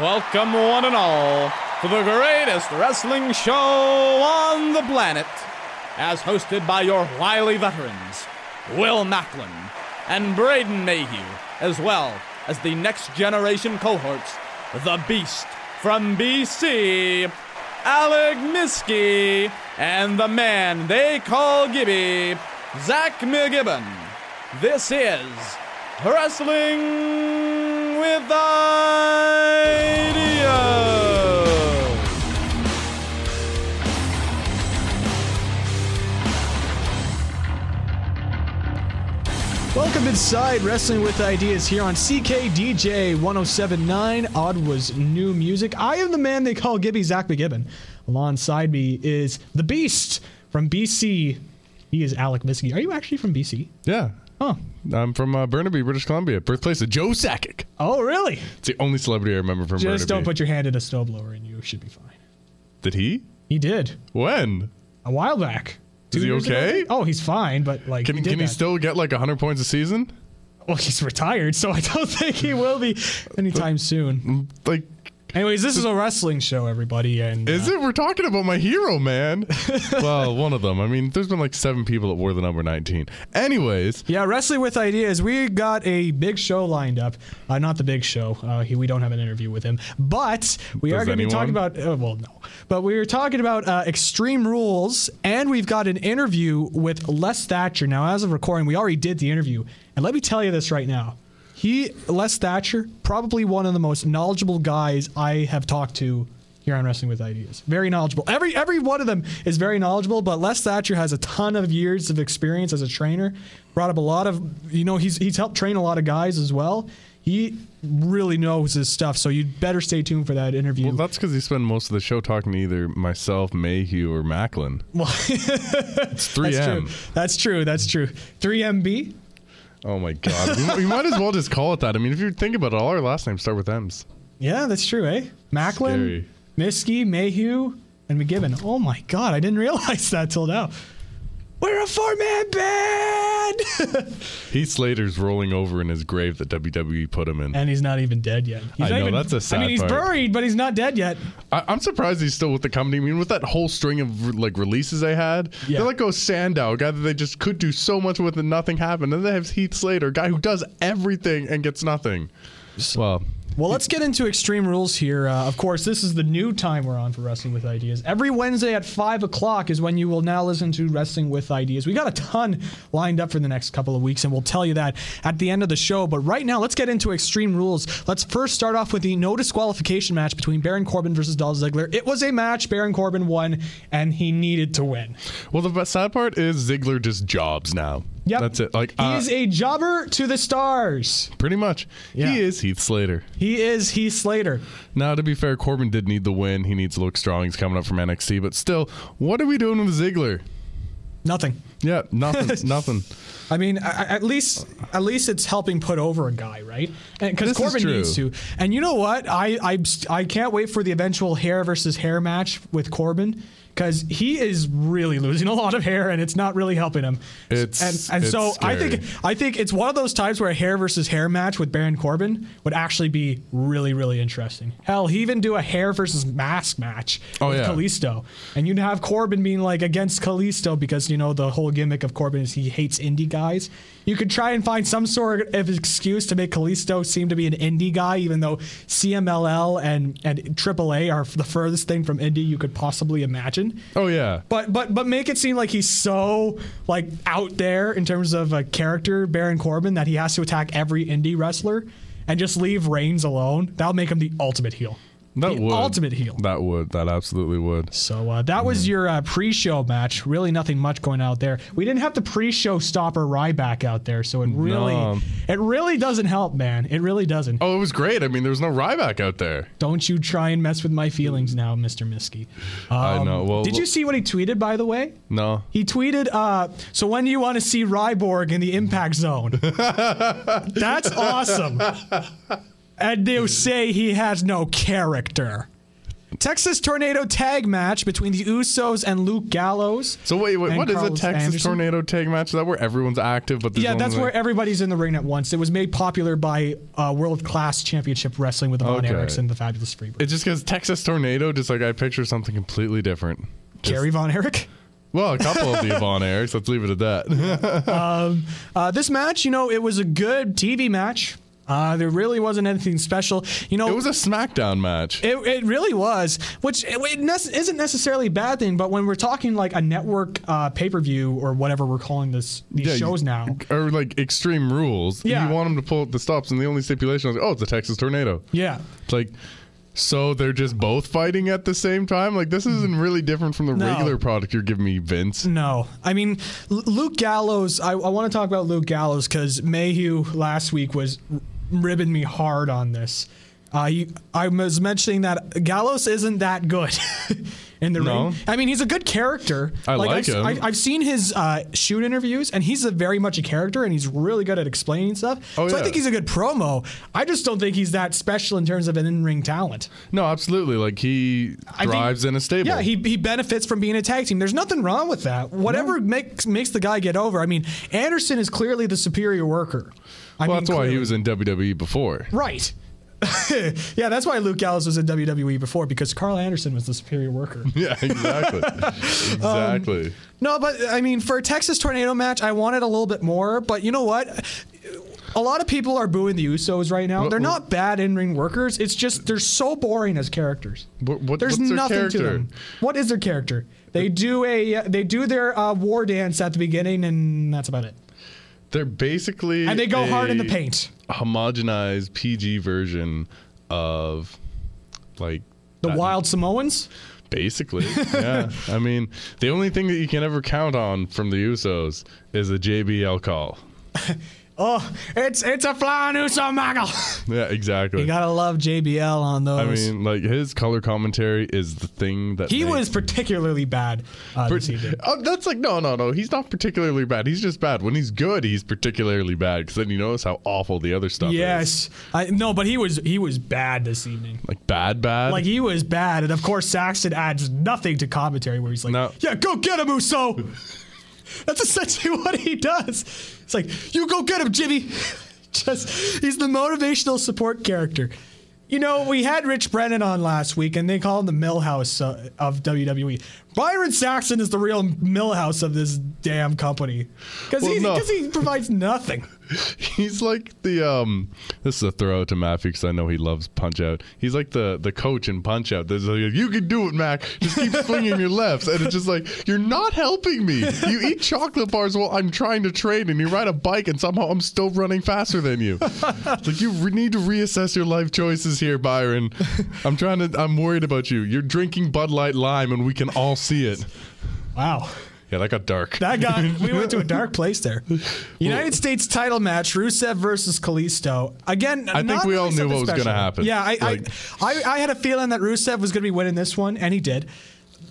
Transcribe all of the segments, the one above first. Welcome one and all to the greatest wrestling show on the planet, as hosted by your wily veterans, Will Macklin and Braden Mayhew, as well as the next generation cohorts, the Beast from BC, Alec Miskey, and the man they call Gibby, Zach McGibbon. This is Wrestling with Ideas. Welcome inside Wrestling with Ideas here on CKDJ1079, Ottawa's new music. I am the man they call Gibby, Zach McGibbon. Alongside me is the Beast from BC. He is Alec Miskey. Are you actually from BC? Yeah. Oh. I'm from Burnaby, British Columbia, birthplace of Joe Sakic. Oh, really? It's the only celebrity I remember from Burnaby. Just don't put your hand in a snowblower and you should be fine. Did he? He did. When? A while back. Is he okay? Ago? Oh, he's fine, but like... Can he still get like 100 points a season? Well, he's retired, so I don't think he will be anytime soon. Like... Anyways, this is a wrestling show, everybody. And is it? We're talking about my hero, man. Well, one of them. I mean, there's been like 7 people that wore the number 19. Anyways. Yeah, Wrestling with Ideas. We got a big show lined up. Not the big show. We don't have an interview with him. But we are going to be talking about... well, no. But we are talking about Extreme Rules. And we've got an interview with Les Thatcher. Now, as of recording, we already did the interview. And let me tell you this right now. Les Thatcher, probably one of the most knowledgeable guys I have talked to here on Wrestling with Ideas. Very knowledgeable. Every one of them is very knowledgeable, but Les Thatcher has a ton of years of experience as a trainer. Brought up a lot of, you know, he's helped train a lot of guys as well. He really knows his stuff, so you'd better stay tuned for that interview. Well, that's because he spent most of the show talking to either myself, Mayhew, or Macklin. Well, it's 3M. That's true. 3MB? Oh, my God. We might as well just call it that. I mean, if you think about it, all our last names start with M's. Yeah, that's true, eh? Macklin, Miskey, Mayhew, and McGibbon. Oh, my God. I didn't realize that till now. We're a four-man band! Heath Slater's rolling over in his grave that WWE put him in. And he's not even dead yet. That's a sad part. I mean, he's buried, but he's not dead yet. I'm surprised he's still with the company. I mean, with that whole string of like releases they had, they let go of Sandow, a guy that they just could do so much with and nothing happened. And then they have Heath Slater, a guy who does everything and gets nothing. Well, let's get into Extreme Rules here. Of course, this is the new time we're on for Wrestling with Ideas. Every Wednesday at 5 o'clock is when you will now listen to Wrestling with Ideas. We got a ton lined up for the next couple of weeks, and we'll tell you that at the end of the show. But right now, let's get into Extreme Rules. Let's first start off with the no disqualification match between Baron Corbin versus Dolph Ziggler. It was a match. Baron Corbin won, and he needed to win. Well, the sad part is Ziggler just jobs now. Yep. That's it. Like, he's a jobber to the stars. Pretty much. Yeah. He is Heath Slater. Now, to be fair, Corbin did need the win. He needs to look strong. He's coming up from NXT. But still, what are we doing with Ziggler? Nothing. Yeah, nothing. I mean, at least it's helping put over a guy, right? Because Corbin needs to. And you know what? I can't wait for the eventual hair versus hair match with Corbin. Because he is really losing a lot of hair, and it's not really helping him. So scary. I think it's one of those times where a hair versus hair match with Baron Corbin would actually be really, really interesting. Hell, he even do a hair versus mask match with Kalisto. And you'd have Corbin being like against Kalisto because, you know, the whole gimmick of Corbin is he hates indie guys. You could try and find some sort of excuse to make Kalisto seem to be an indie guy, even though CMLL and AAA are the furthest thing from indie you could possibly imagine. Oh yeah, but make it seem like he's so like out there in terms of a character, Baron Corbin, that he has to attack every indie wrestler, and just leave Reigns alone. That'll make him the ultimate heel. That absolutely would. So that was your pre-show match. Really nothing much going out there. We didn't have the pre-show stopper Ryback out there, so it really doesn't help, man. It really doesn't. Oh, it was great. I mean, there was no Ryback out there. Don't you try and mess with my feelings now, Mr. Miskey. I know. Well, did you see what he tweeted, by the way? No. He tweeted, so when do you want to see Ryborg in the Impact Zone? That's awesome. And they say he has no character. Texas Tornado Tag Match between the Usos and Luke Gallows. So wait, what is a Texas Tornado Tag Match? Is that where everyone's active? But yeah, that's where everybody's in the ring at once. It was made popular by World Class Championship Wrestling with Von Erichs and the Fabulous Freebirds. It's just because Texas Tornado, just like I picture something completely different. Gary Von Erich? Well, a couple of the Von Erichs. Let's leave it at that. This match, it was a good TV match. There really wasn't anything special. It was a SmackDown match. It really was, which isn't necessarily a bad thing, but when we're talking like a network pay-per-view or whatever we're calling these shows now. Or like Extreme Rules. Yeah. You want them to pull the stops, and the only stipulation is, it's a Texas Tornado. Yeah. It's like... So they're just both fighting at the same time? Like, this isn't really different from the regular product you're giving me, Vince. No. I mean, Luke Gallows, I want to talk about Luke Gallows because Mayhew last week was ribbing me hard on this. I was mentioning that Gallows isn't that good in the ring. I mean, he's a good character. I like him. I've seen his shoot interviews, and he's very much a character, and he's really good at explaining stuff. I think he's a good promo. I just don't think he's that special in terms of an in-ring talent. No, absolutely. Like, he thrives in a stable. Yeah, he benefits from being a tag team. There's nothing wrong with that. Whatever makes the guy get over. I mean, Anderson is clearly the superior worker. Why he was in WWE before. Right. Yeah, that's why Luke Gallows was in WWE before, because Carl Anderson was the superior worker. Yeah, exactly. Exactly. No, but I mean, for a Texas Tornado match, I wanted a little bit more, but you know what? A lot of people are booing the Usos right now. They're not bad in-ring workers. It's just they're so boring as characters. What's nothing character? To them. What is their character? They do their war dance at the beginning, and that's about it. They're basically and they go hard in the paint. Homogenized PG version of like the Wild Samoans. Basically, yeah. I mean, the only thing that you can ever count on from the Usos is a JBL call. Oh, it's a flying Uso Michael. Yeah, exactly. You gotta love JBL on those. I mean, like, his color commentary is the thing that he was particularly bad this evening. Oh, that's like no. He's not particularly bad. He's just bad. When he's good, he's particularly bad because then you notice how awful the other stuff is. Yes, but he was bad this evening. Like bad. Like he was bad, and of course Saxton adds nothing to commentary where he's like, yeah, go get him, Uso. That's essentially what he does. It's like, you go get him, Jimmy. He's the motivational support character. We had Rich Brennan on last week, and they call him the Millhouse of WWE. Byron Saxton is the real Millhouse of this damn company because he provides nothing. He's like the this is a throw to Matt because I know he loves Punch Out. He's like the coach in Punch Out. There's like, you can do it, Mac. Just keep swinging your lefts, and it's just like, you're not helping me. You eat chocolate bars while I'm trying to train, and you ride a bike, and somehow I'm still running faster than you. It's like, you need to reassess your life choices here, Byron. I'm worried about you. You're drinking Bud Light Lime, and we can all see it. Wow. Yeah, that got dark. We went to a dark place there. United States title match, Rusev versus Kalisto. Again, I think we all knew what was going to happen. Yeah, I had a feeling that Rusev was going to be winning this one, and he did.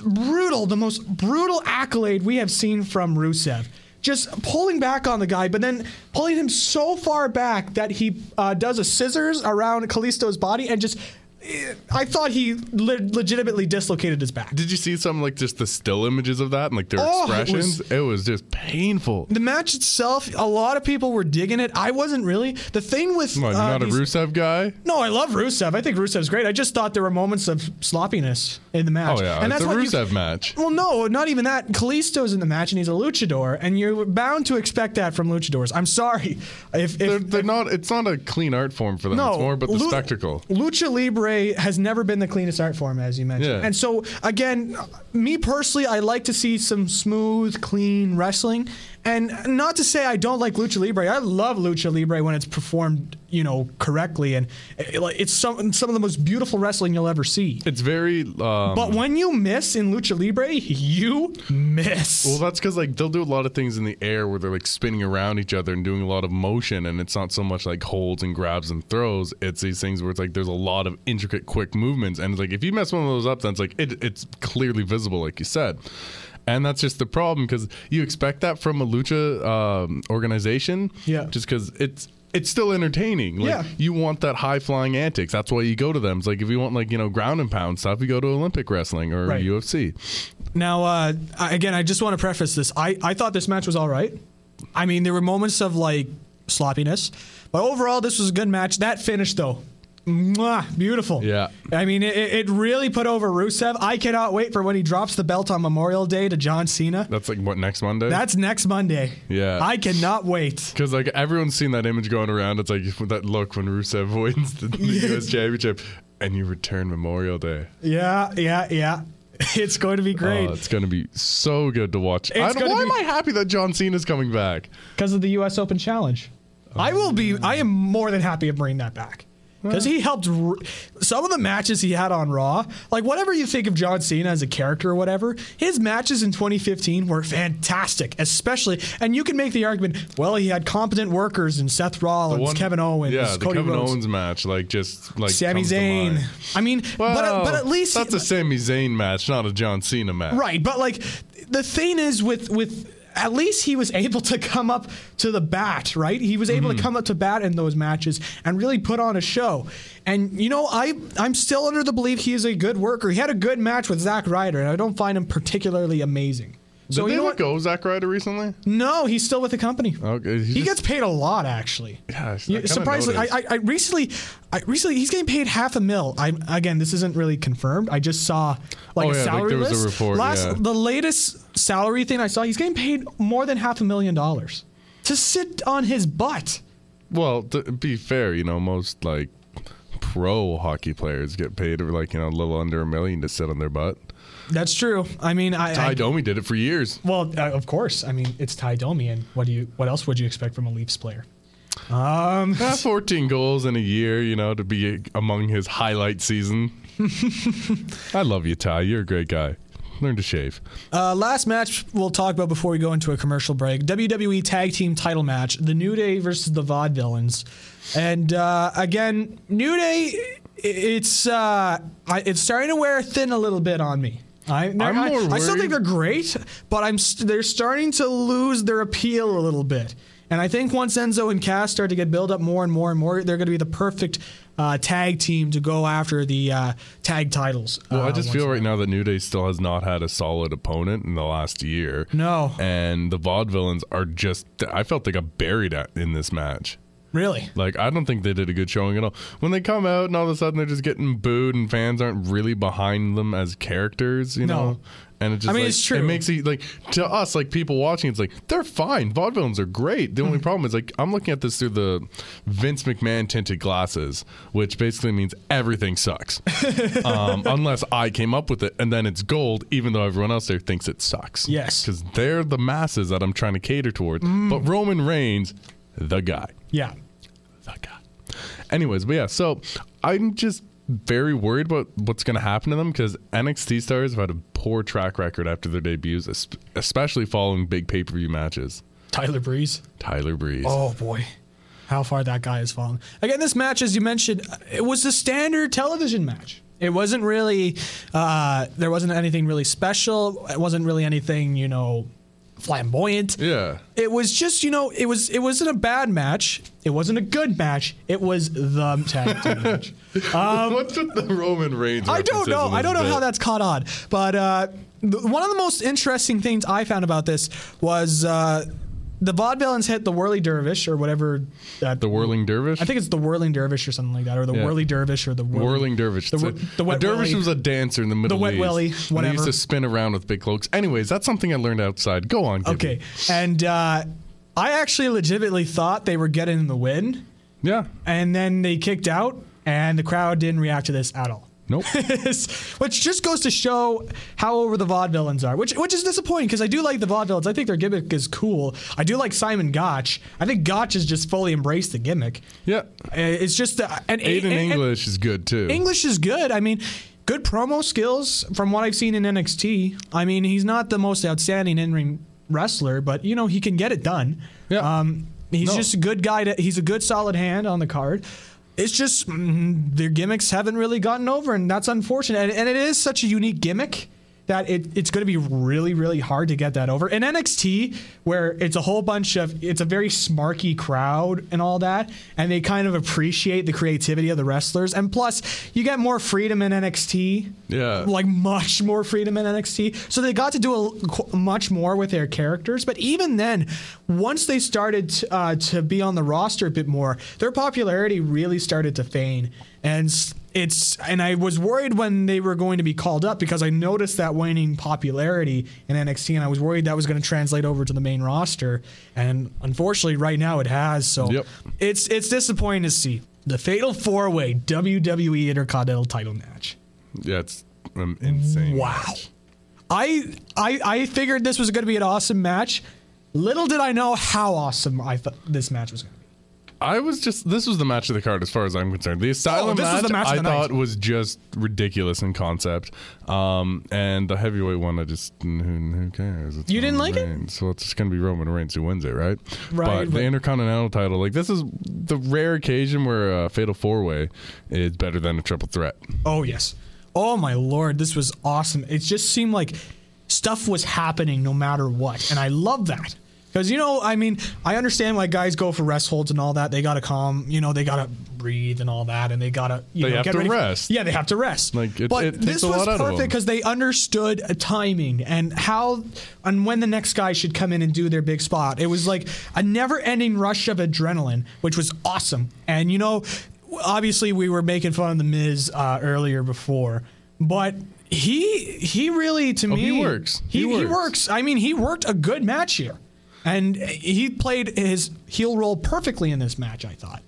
Brutal, the most brutal accolade we have seen from Rusev. Just pulling back on the guy, but then pulling him so far back that he does a scissors around Kalisto's body and just... I thought he legitimately dislocated his back. Did you see some, like, just the still images of that and, like, their expressions? It was just painful. The match itself, a lot of people were digging it. I wasn't really. The thing with... What, you're not a Rusev guy? No, I love Rusev. I think Rusev's great. I just thought there were moments of sloppiness in the match. Oh, yeah. And that's a Rusev match. Well, no, not even that. Kalisto's in the match, and he's a luchador, and you're bound to expect that from luchadors. I'm sorry. It's not a clean art form for them. No, it's more about the spectacle. Lucha Libre has never been the cleanest art form, as you mentioned. Yeah. And so, again, me personally, I like to see some smooth, clean wrestling. And not to say I don't like Lucha Libre. I love Lucha Libre when it's performed, correctly. And it's some of the most beautiful wrestling you'll ever see. It's very... But when you miss in Lucha Libre, you miss. Well, that's because, like, they'll do a lot of things in the air where they're, like, spinning around each other and doing a lot of motion. And it's not so much, like, holds and grabs and throws. It's these things where it's, like, there's a lot of intricate, quick movements. And it's, like, if you mess one of those up, then it's, like, it's clearly visible, like you said. And that's just the problem because you expect that from a lucha organization. Yeah. Just because it's it's still entertaining. Like, yeah. You want that high-flying antics. That's why you go to them. It's like if you want, like, you know, ground and pound stuff, you go to Olympic wrestling or right. UFC. Now, again, I just want to preface this. I thought this match was all right. I mean, there were moments of, like, sloppiness. But overall, this was a good match. That finish, though. Mwah, beautiful. Yeah. I mean, it really put over Rusev. I cannot wait for when he drops the belt on Memorial Day to John Cena. That's like, what, next Monday? That's next Monday. Yeah. I cannot wait. Because, like, everyone's seen that image going around. It's like that look when Rusev wins the U.S. Championship and you return Memorial Day. Yeah. It's going to be great. It's going to be so good to watch. Why am I happy that John Cena's coming back? Because of the U.S. Open Challenge. I am more than happy to bring that back. Because he helped... Some of the matches he had on Raw, like whatever you think of John Cena as a character or whatever, his matches in 2015 were fantastic, especially... And you can make the argument, well, he had competent workers in Seth Rollins, Kevin Owens, Cody Rhodes. Yeah, the Kevin Owens match, Sami Zayn. I mean, well, but at least... That's a Sami Zayn match, not a John Cena match. Right, but like, the thing is with at least he was able to come up to the bat, right? He was able to come up to bat in those matches and really put on a show. And, you know, I'm still under the belief he is a good worker. He had a good match with Zack Ryder, and I don't find him particularly amazing. So did they let go Zack Ryder recently? No, he's still with the company. Okay, he gets paid a lot, actually. Yeah, surprisingly, I recently he's getting paid $500,000. Again, this isn't really confirmed. I just saw a salary list. There was a report. The latest salary thing I saw, he's getting paid more than $500,000 to sit on his butt. Well, to be fair, you know, most like pro hockey players get paid a little under $1 million to sit on their butt. That's true. I mean, Ty Domi did it for years. Well, of course. I mean, it's Ty Domi, and what else would you expect from a Leafs player? 14 goals in a year, you know, to be among his highlight season. I love you, Ty. You're a great guy. Learn to shave. Last match we'll talk about before we go into a commercial break. WWE Tag Team Title Match. The New Day versus the Vaudevillains. And, again, New Day, it's starting to wear thin a little bit on me. I still think they're great, but they're starting to lose their appeal a little bit. And I think once Enzo and Cass start to get built up more and more and more, they're going to be the perfect tag team to go after the tag titles. Well, I just feel right now that New Day still has not had a solid opponent in the last year. No. And the Vaudevillains are just... I felt they got buried in this match. Really? Like, I don't think they did a good showing at all. When they come out and all of a sudden they're just getting booed and fans aren't really behind them as characters, you know? And it just, it's true. It makes it, to us, people watching, it's like, they're fine. Vaudevillains are great. The only problem is, I'm looking at this through the Vince McMahon tinted glasses, which basically means everything sucks. Unless I came up with it, and then it's gold, even though everyone else there thinks it sucks. Yes. Because they're the masses that I'm trying to cater towards. But Roman Reigns, the guy. Yeah. The guy. Anyways, but yeah, so I'm just very worried about what's going to happen to them because NXT stars have had a poor track record after their debuts, especially following big pay-per-view matches. Tyler Breeze. Oh, boy. How far that guy has fallen. Again, this match, as you mentioned, it was a standard television match. It wasn't really, there wasn't anything really special. It wasn't really anything, flamboyant. Yeah. It was just, it wasn't a bad match. It wasn't a good match. It was the tag team match. What's with the Roman Reigns? I don't know. I don't know how that's caught on. But one of the most interesting things I found about this was the Vaudevillains hit the Whirling Dervish or whatever. The Whirling Dervish? I think it's the Whirling Dervish or something like that. Or the Whirly Dervish or the Whirling Dervish. The Dervish Willy. Was a dancer in the Middle East. The Wet Willy, whatever. He used to spin around with big cloaks. Anyways, that's something I learned outside. Go on, Gibby. Okay. And I actually legitimately thought they were getting the win. Yeah. And then they kicked out, and the crowd didn't react to this at all. Nope. Which just goes to show how over the Vaudevillains are, which is disappointing because I do like the Vaudevillains. I think their gimmick is cool. I do like Simon Gotch. I think Gotch has just fully embraced the gimmick. Yeah. It's just... Aiden English is good, too. English is good. I mean... Good promo skills from what I've seen in NXT. I mean, he's not the most outstanding in-ring wrestler, but, he can get it done. Yeah. Just a good guy. He's a good, solid hand on the card. It's just their gimmicks haven't really gotten over, and that's unfortunate. And it is such a unique gimmick that it's going to be really, really hard to get that over. In NXT, where it's a whole bunch of, it's a very smarky crowd and all that, and they kind of appreciate the creativity of the wrestlers. And plus, you get more freedom in NXT. Yeah. Like, much more freedom in NXT. So they got to do much more with their characters. But even then, once they started to be on the roster a bit more, their popularity really started to fade. And I was worried when they were going to be called up, because I noticed that waning popularity in NXT, and I was worried that was going to translate over to the main roster. And unfortunately, right now it has. So it's disappointing to see the Fatal 4-Way WWE Intercontinental Title match. Yeah, it's insane. Wow, match. I figured this was going to be an awesome match. Little did I know how awesome I thought this match was going to be. This was the match of the card as far as I'm concerned. The Asylum match I thought was just ridiculous in concept. And the heavyweight one, I just, who cares? You didn't like it? So it's just going to be Roman Reigns who wins it, right? Right. But the Intercontinental title, like, this is the rare occasion where a Fatal 4-Way is better than a triple threat. Oh, yes. Oh, my Lord. This was awesome. It just seemed like stuff was happening no matter what. And I love that. Because, you know, I mean, I understand why guys go for rest holds and all that. They got to calm, you know, they got to breathe and all that. And they got to, you know, get ready. They have to rest. Yeah, they have to rest. Like, but this was perfect because they understood timing and how and when the next guy should come in and do their big spot. It was like a never-ending rush of adrenaline, which was awesome. And, you know, obviously we were making fun of The Miz earlier before, but... He really, to me... He works. I mean, he worked a good match here. And he played his heel role perfectly in this match, I thought.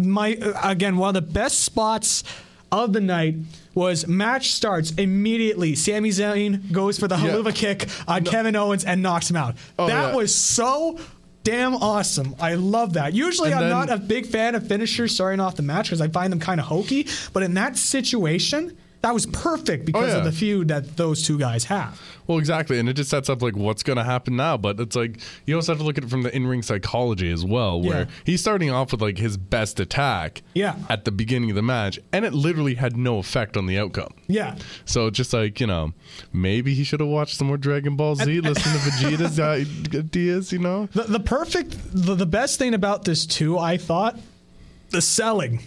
One of the best spots of the night was match starts immediately. Sami Zayn goes for the haluva kick on Kevin Owens and knocks him out. Oh, that was so damn awesome. I love that. Usually I'm not a big fan of finishers starting off the match because I find them kind of hokey. But in that situation... that was perfect because of the feud that those two guys have. Well, exactly. And it just sets up, like, what's going to happen now. But it's like, you also have to look at it from the in-ring psychology as well, where he's starting off with, like, his best attack at the beginning of the match, and it literally had no effect on the outcome. Yeah. So just like, you know, maybe he should have watched some more Dragon Ball Z, listen to Vegeta's ideas, you know? The best thing about this, too, I thought, the selling.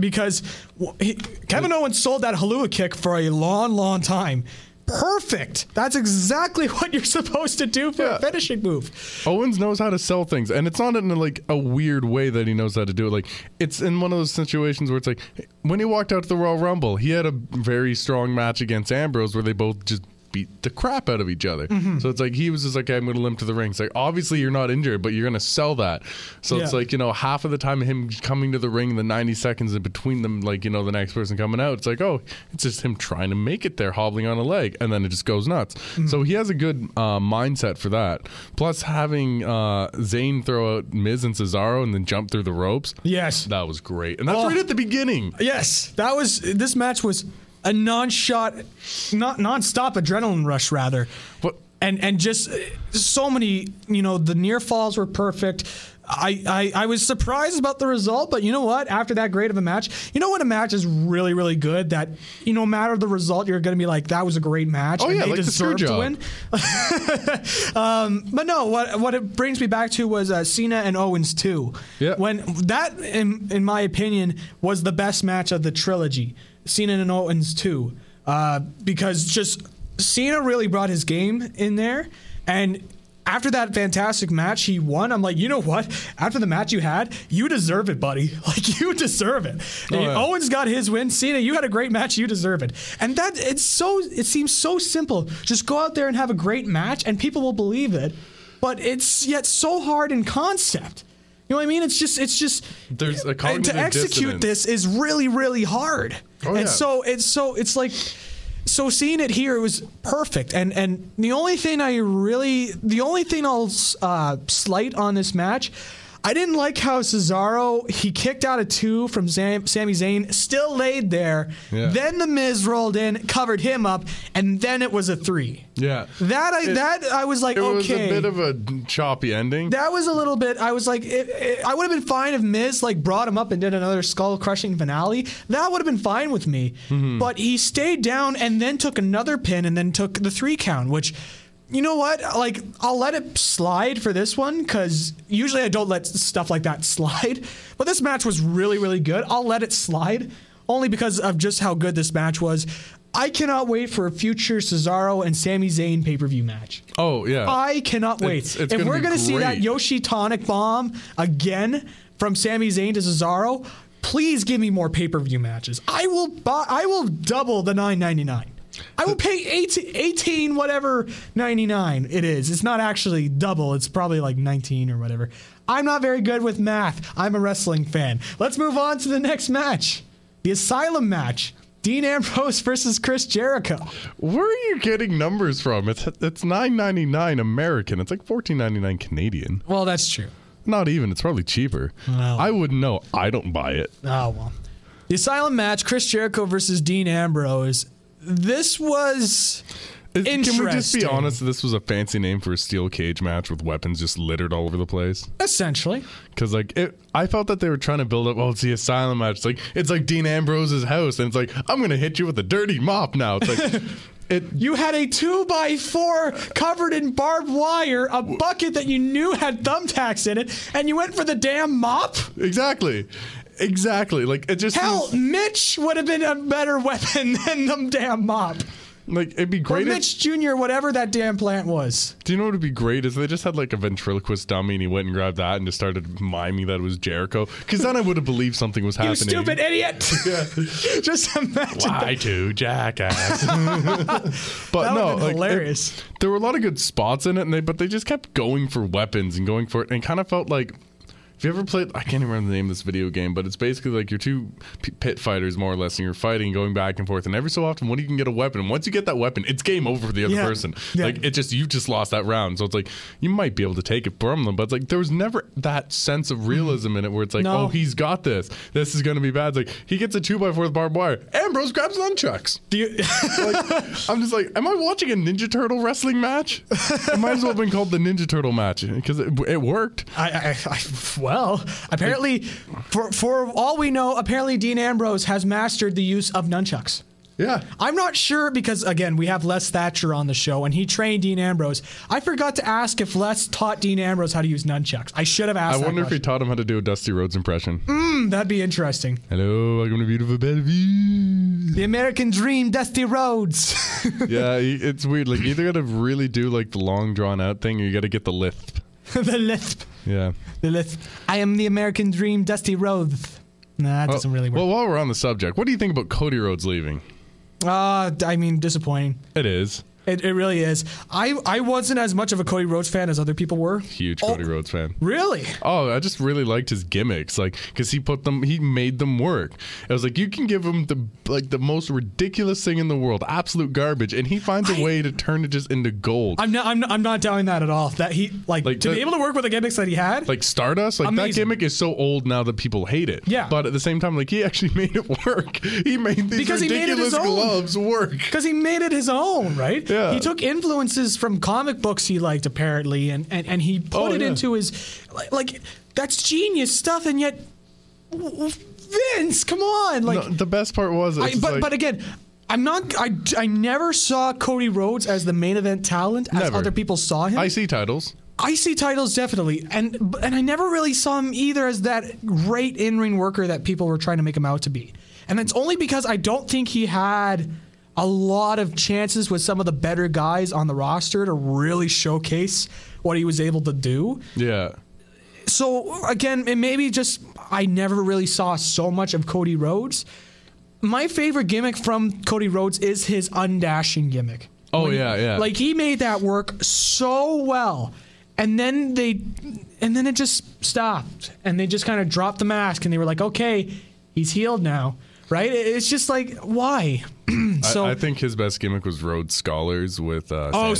Because Kevin Owens sold that halua kick for a long, long time. Perfect. That's exactly what you're supposed to do for a finishing move. Owens knows how to sell things, and it's not in like a weird way that he knows how to do it. Like, it's in one of those situations where it's like when he walked out to the Royal Rumble, he had a very strong match against Ambrose where they both just beat the crap out of each other. Mm-hmm. So it's like he was just like, I'm going to limp to the ring. It's like, obviously you're not injured, but you're going to sell that. So it's like, you know, half of the time him coming to the ring, the 90 seconds in between them, like, you know, the next person coming out, it's like, oh, it's just him trying to make it there, hobbling on a leg, and then it just goes nuts. Mm-hmm. So he has a good mindset for that. Plus having Zayn throw out Miz and Cesaro and then jump through the ropes. Yes. That was great. And that's right at the beginning. Yes. This match was a non-stop adrenaline rush, rather. But, and just so many, you know, the near falls were perfect. I was surprised about the result, but you know what? After that great of a match, you know when a match is really, really good that, you know, no matter the result, you're going to be like, that was a great match and they deserve to win. But no, what it brings me back to was Cena and Owens 2. Yeah. When that, in my opinion, was the best match of the trilogy. Cena and Owens too, because just Cena really brought his game in there, and after that fantastic match he won, I'm like, you know what? After the match you had, you deserve it, buddy. Like, you deserve it. Owens got his win. Cena, you had a great match. You deserve it. And that it seems so simple. Just go out there and have a great match, and people will believe it. But it's yet so hard in concept. You know what I mean? It's just there's a cognitive to execute dissonance. This is really, really hard. So seeing it here, it was perfect. And the only thing I'll slight on this match, I didn't like how Cesaro, he kicked out a two from Sami Zayn, still laid there. Yeah. Then The Miz rolled in, covered him up, and then it was a three. Yeah. I was like, okay. It was a bit of a choppy ending. That was a little bit, I was like, I would have been fine if Miz like brought him up and did another skull-crushing finale. That would have been fine with me. Mm-hmm. But he stayed down and then took another pin and then took the three count, which... You know what? Like, I'll let it slide for this one, because usually I don't let stuff like that slide. But this match was really, really good. I'll let it slide, only because of just how good this match was. I cannot wait for a future Cesaro and Sami Zayn pay-per-view match. Oh, yeah. I cannot wait. It's if we're going to see that Yoshi Tonic bomb again from Sami Zayn to Cesaro, please give me more pay-per-view matches. I will double the $9.99. I will pay 18 whatever 99 it is. It's not actually double. It's probably like 19 or whatever. I'm not very good with math. I'm a wrestling fan. Let's move on to the next match. The Asylum match. Dean Ambrose versus Chris Jericho. Where are you getting numbers from? It's $9.99 American. It's like $14.99 Canadian. Well, that's true. Not even. It's probably cheaper. Well, I wouldn't know. I don't buy it. Oh, well. The Asylum match, Chris Jericho versus Dean Ambrose. This was interesting. Can we just be honest? This was a fancy name for a steel cage match with weapons just littered all over the place. Essentially, because I felt that they were trying to build up. Well, it's the Asylum match. It's like Dean Ambrose's house, and it's like I'm gonna hit you with a dirty mop now. It's like. You had a 2x4 covered in barbed wire, a bucket that you knew had thumbtacks in it, and you went for the damn mop? Exactly. Like it just Mitch would have been a better weapon than the damn mop. Like it'd be great. Or Mitch Jr., whatever that damn plant was. Do you know what would be great is they just had like a ventriloquist dummy and he went and grabbed that and just started miming that it was Jericho. Because then I would have believed something was happening. You stupid idiot! Yeah. Just imagine. Why to jackass? But that no, like, hilarious. There were a lot of good spots in it, and they just kept going for weapons and going for it, and it kind of felt like. If you ever played, I can't even remember the name of this video game, but it's basically like you're two pit fighters, more or less, and you're fighting, going back and forth, and every so often, when you can get a weapon, and once you get that weapon, it's game over for the other person. Yeah. Like, it just, you just lost that round, so it's like, you might be able to take it from them, but it's like, there was never that sense of realism in it, where it's like, oh, he's got this. This is going to be bad. It's like, he gets a 2x4 with barbed wire. Ambrose grabs nunchucks. I'm just like, am I watching a Ninja Turtle wrestling match? It might as well have been called the Ninja Turtle match, because it worked. Well, apparently, for all we know, apparently Dean Ambrose has mastered the use of nunchucks. Yeah. I'm not sure because, again, we have Les Thatcher on the show, and he trained Dean Ambrose. I forgot to ask if Les taught Dean Ambrose how to use nunchucks. I should have asked that question. I wonder if he taught him how to do a Dusty Rhodes impression. That'd be interesting. Hello, welcome to beautiful Bellevue. The American Dream, Dusty Rhodes. Yeah, it's weird. Like, you either got to really do, like, the long, drawn-out thing, or you got to get the lisp. The lisp. Yeah. The lisp. I am the American Dream, Dusty Rhodes. Nah, that doesn't really work. Well, while we're on the subject, what do you think about Cody Rhodes leaving? I mean, disappointing. It is. It really is. I wasn't as much of a Cody Rhodes fan as other people were. Huge Cody Rhodes fan. Really? Oh, I just really liked his gimmicks, like because he made them work. I was like, you can give him the most ridiculous thing in the world, absolute garbage, and he finds a way to turn it just into gold. I'm not doubting that at all. That he like to be able to work with the gimmicks that he had, like Stardust, like amazing. That gimmick is so old now that people hate it. Yeah. But at the same time, like he actually made it work. He made these ridiculous gloves work because he made it his own, right? Yeah. He took influences from comic books he liked, apparently, and he put it into his... Like, that's genius stuff, and yet... Vince, come on! Like no, the best part was... But again, I'm not... I never saw Cody Rhodes as the main event talent as other people saw him. I see titles, definitely. And I never really saw him either as that great in-ring worker that people were trying to make him out to be. And it's only because I don't think he had... a lot of chances with some of the better guys on the roster to really showcase what he was able to do. Yeah. So, again, it maybe just I never really saw so much of Cody Rhodes. My favorite gimmick from Cody Rhodes is his undashing gimmick. Oh, yeah. Like, he made that work so well. And then it just stopped. And they just kind of dropped the mask. And they were like, okay, he's healed now. Right? It's just like, why? So I think his best gimmick was Rhodes Scholars with well,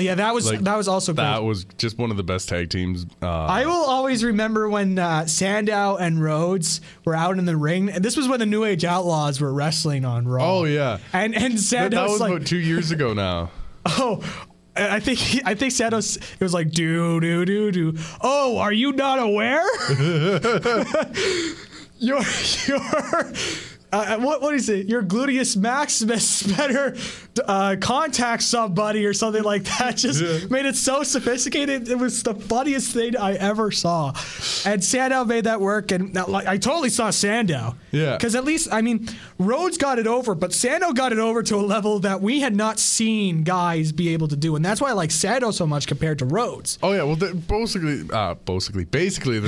yeah, that was also great. That was just one of the best tag teams. I will always remember when Sandow and Rhodes were out in the ring. And this was when the New Age Outlaws were wrestling on Raw. Oh yeah, and Sandow's that was like, about 2 years ago now. I think Sandow, it was like do. Oh, are you not aware? Your what is it? Your gluteus maximus better contact somebody or something like that. Just made it so sophisticated. It was the funniest thing I ever saw. And Sandow made that work. And I totally saw Sandow. Yeah. Because at least, I mean, Rhodes got it over, but Sandow got it over to a level that we had not seen guys be able to do. And that's why I like Sandow so much compared to Rhodes. Oh, yeah. Well, basically, they're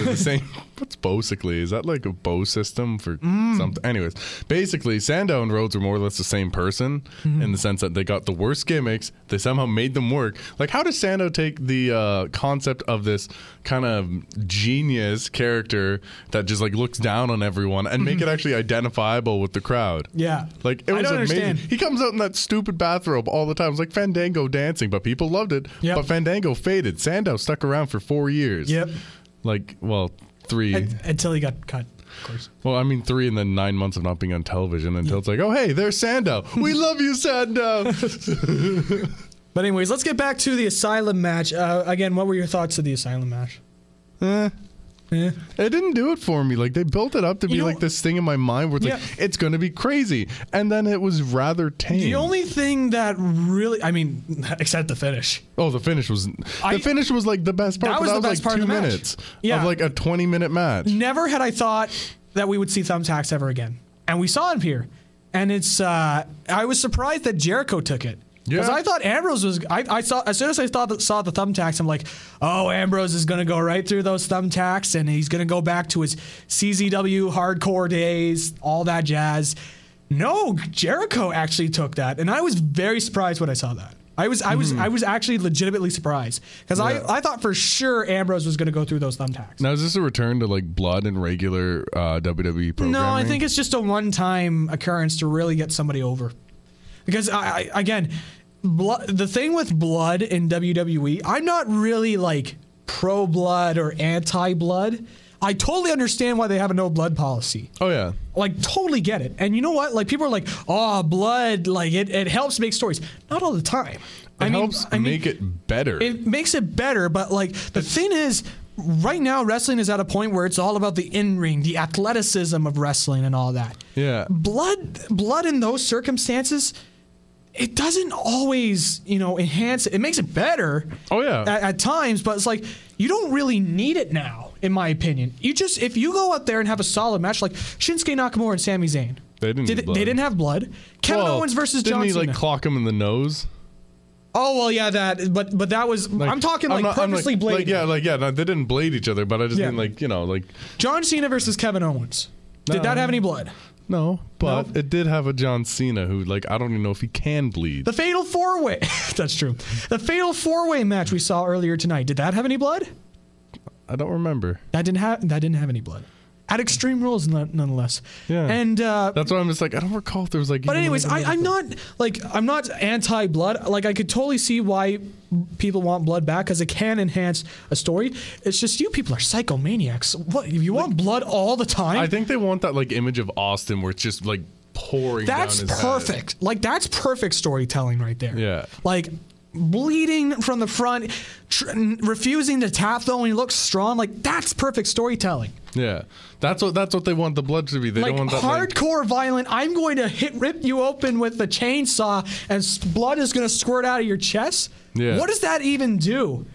the same. What's basically? Is that like a bow system for something? Anyways. Basically, Sandow and Rhodes were more or less the same person in the sense that they got the worst gimmicks. They somehow made them work. Like, how does Sandow take the concept of this kind of genius character that just, like, looks down on everyone and make it actually identifiable with the crowd? Yeah. Like, it was amazing. He comes out in that stupid bathrobe all the time. It was like Fandango dancing, but people loved it. Yep. But Fandango faded. Sandow stuck around for 4 years. Yep. Like, well, three. Until he got cut. Of course. Well, I mean, 3 and then 9 months of not being on television until it's like, oh, hey, there's Sandow. We love you, Sandow. But anyways, let's get back to the Asylum match. Again, what were your thoughts of the Asylum match? It didn't do it for me. Like, they built it up to be like this thing in my mind where it's like, it's going to be crazy. And then it was rather tame. The only thing that really, I mean, except the finish. Oh, the finish was like the best part. That was the best part of the match. Two minutes of like a 20-minute match. Never had I thought that we would see Thumbtacks ever again. And we saw him here. And it's, I was surprised that Jericho took it. Because I thought Ambrose was... As soon as I saw the thumbtacks, I'm like, oh, Ambrose is going to go right through those thumbtacks, and he's going to go back to his CZW hardcore days, all that jazz. No, Jericho actually took that, and I was very surprised when I saw that. I was actually legitimately surprised because I thought for sure Ambrose was going to go through those thumbtacks. Now, is this a return to like blood and regular WWE programming? No, I think it's just a one-time occurrence to really get somebody over. Because, the thing with blood in WWE, I'm not really, like, pro-blood or anti-blood. I totally understand why they have a no-blood policy. Oh, yeah. Like, totally get it. And you know what? Like, people are like, oh, blood, like, it helps make stories. Not all the time. It helps make it better. It makes it better, but, like, the thing is... Right now, wrestling is at a point where it's all about the in-ring, the athleticism of wrestling and all that. Yeah. Blood in those circumstances, it doesn't always, enhance it. It makes it better. Oh, yeah. At times, but it's like, you don't really need it now, in my opinion. If you go out there and have a solid match, like Shinsuke Nakamura and Sami Zayn. They didn't have blood. Kevin Owens versus John Cena. Didn't he, like, clock him in the nose? Oh, well, yeah, that, but that was, like, I'm talking, like, purposely blading. They didn't blade each other, but I just mean, like, John Cena versus Kevin Owens. Did that have any blood? No, but it did have a John Cena who, like, I don't even know if he can bleed. The Fatal 4-Way. That's true. The Fatal 4-Way match we saw earlier tonight, did that have any blood? I don't remember. That didn't have any blood. At Extreme Rules, nonetheless. Yeah. And that's why I'm just like, I don't recall if there was like... But anyways, I'm not anti-blood. Like, I could totally see why people want blood back because it can enhance a story. It's just you people are psychomaniacs. What, you want blood all the time? I think they want that, like, image of Austin where it's just, like, pouring down his perfect. Head. Like, that's perfect storytelling right there. Yeah. Like... Bleeding from the front, refusing to tap though when he looks strong, like that's perfect storytelling. Yeah, that's what they want the blood to be. They don't want that hardcore, violent. I'm going to rip you open with the chainsaw, and blood is going to squirt out of your chest. Yeah, what does that even do?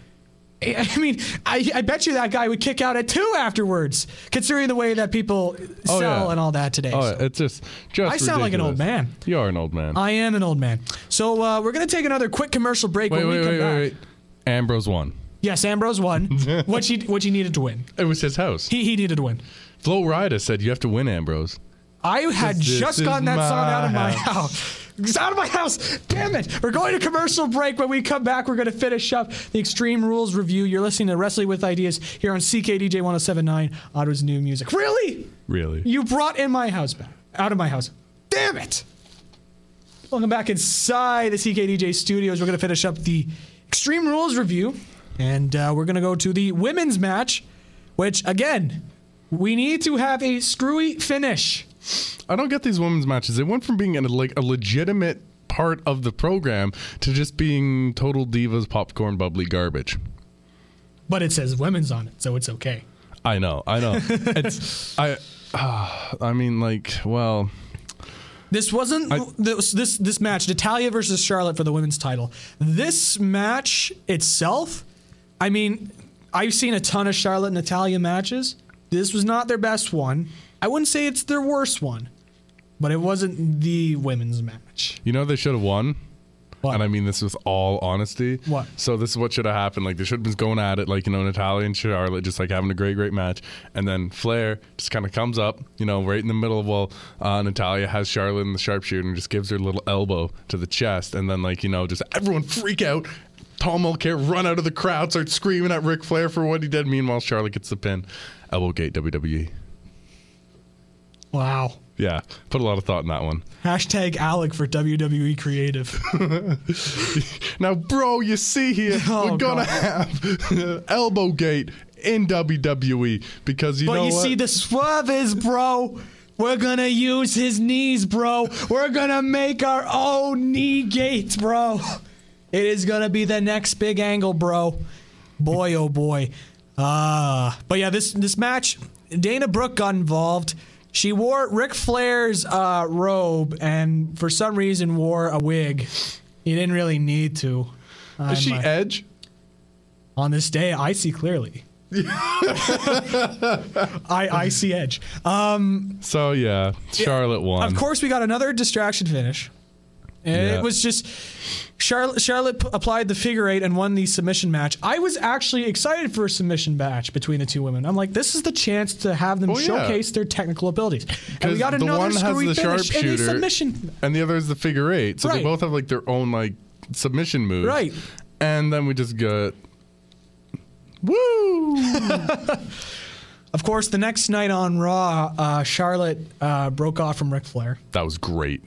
I mean, I bet you that guy would kick out at 2 afterwards, considering the way that people sell and all that today. Oh, so. It's just I sound ridiculous. Like an old man. You are an old man. I am an old man. So we're going to take another quick commercial break when we come back. Ambrose won. Yes, Ambrose won. what he needed to win. It was his house. He needed to win. Flo Rida said, you have to win, Ambrose. I had just gotten that song out of my house. It's out of my house. Damn it. We're going to commercial break. When we come back, we're going to finish up the Extreme Rules review. You're listening to Wrestling With Ideas here on CKDJ1079, Ottawa's new music. Really? Really. You brought in my house back. Out of my house. Damn it! Welcome back inside the CKDJ studios. We're going to finish up the Extreme Rules review. And we're going to go to the women's match, which, again, we need to have a screwy finish. I don't get these women's matches. They went from being a legitimate part of the program to just being total divas, popcorn, bubbly garbage. But it says women's on it, so it's okay. I know. This match, Natalya versus Charlotte for the women's title. This match itself, I mean, I've seen a ton of Charlotte and Natalya matches. This was not their best one. I wouldn't say it's their worst one, but it wasn't the women's match. You know they should have won? What? And I mean this with all honesty. What? So this is what should have happened. Like, they should have been going at it, like, you know, Natalya and Charlotte just, like, having a great, great match. And then Flair just kind of comes up, you know, right in the middle of, Natalya has Charlotte in the sharpshooter and just gives her a little elbow to the chest. And then, like, you know, just everyone freak out. Tom Mulcair run out of the crowd, start screaming at Ric Flair for what he did. Meanwhile, Charlotte gets the pin. Elbowgate WWE. Wow. Yeah, put a lot of thought in that one. Hashtag Alec for WWE Creative. Now, bro, you see here, we're going to have elbow gate in WWE because you see, the swerve is, bro, we're going to use his knees, bro. We're going to make our own knee gate, bro. It is going to be the next big angle, bro. Boy, oh boy. But yeah, this match, Dana Brooke got involved. She wore Ric Flair's robe and for some reason wore a wig. You didn't really need to. Is she Edge? On this day, I see clearly. I see Edge. So yeah, Charlotte won. Of course, we got another distraction finish. It was just Charlotte applied the figure eight and won the submission match. I was actually excited for a submission match between the two women. I'm like, this is the chance to have them showcase their technical abilities. And we got another screwy finish in the submission. And the other is the figure eight. So they both have like their own like submission moves. Right. And then we just got... Woo! Of course, the next night on Raw, Charlotte broke off from Ric Flair. That was great.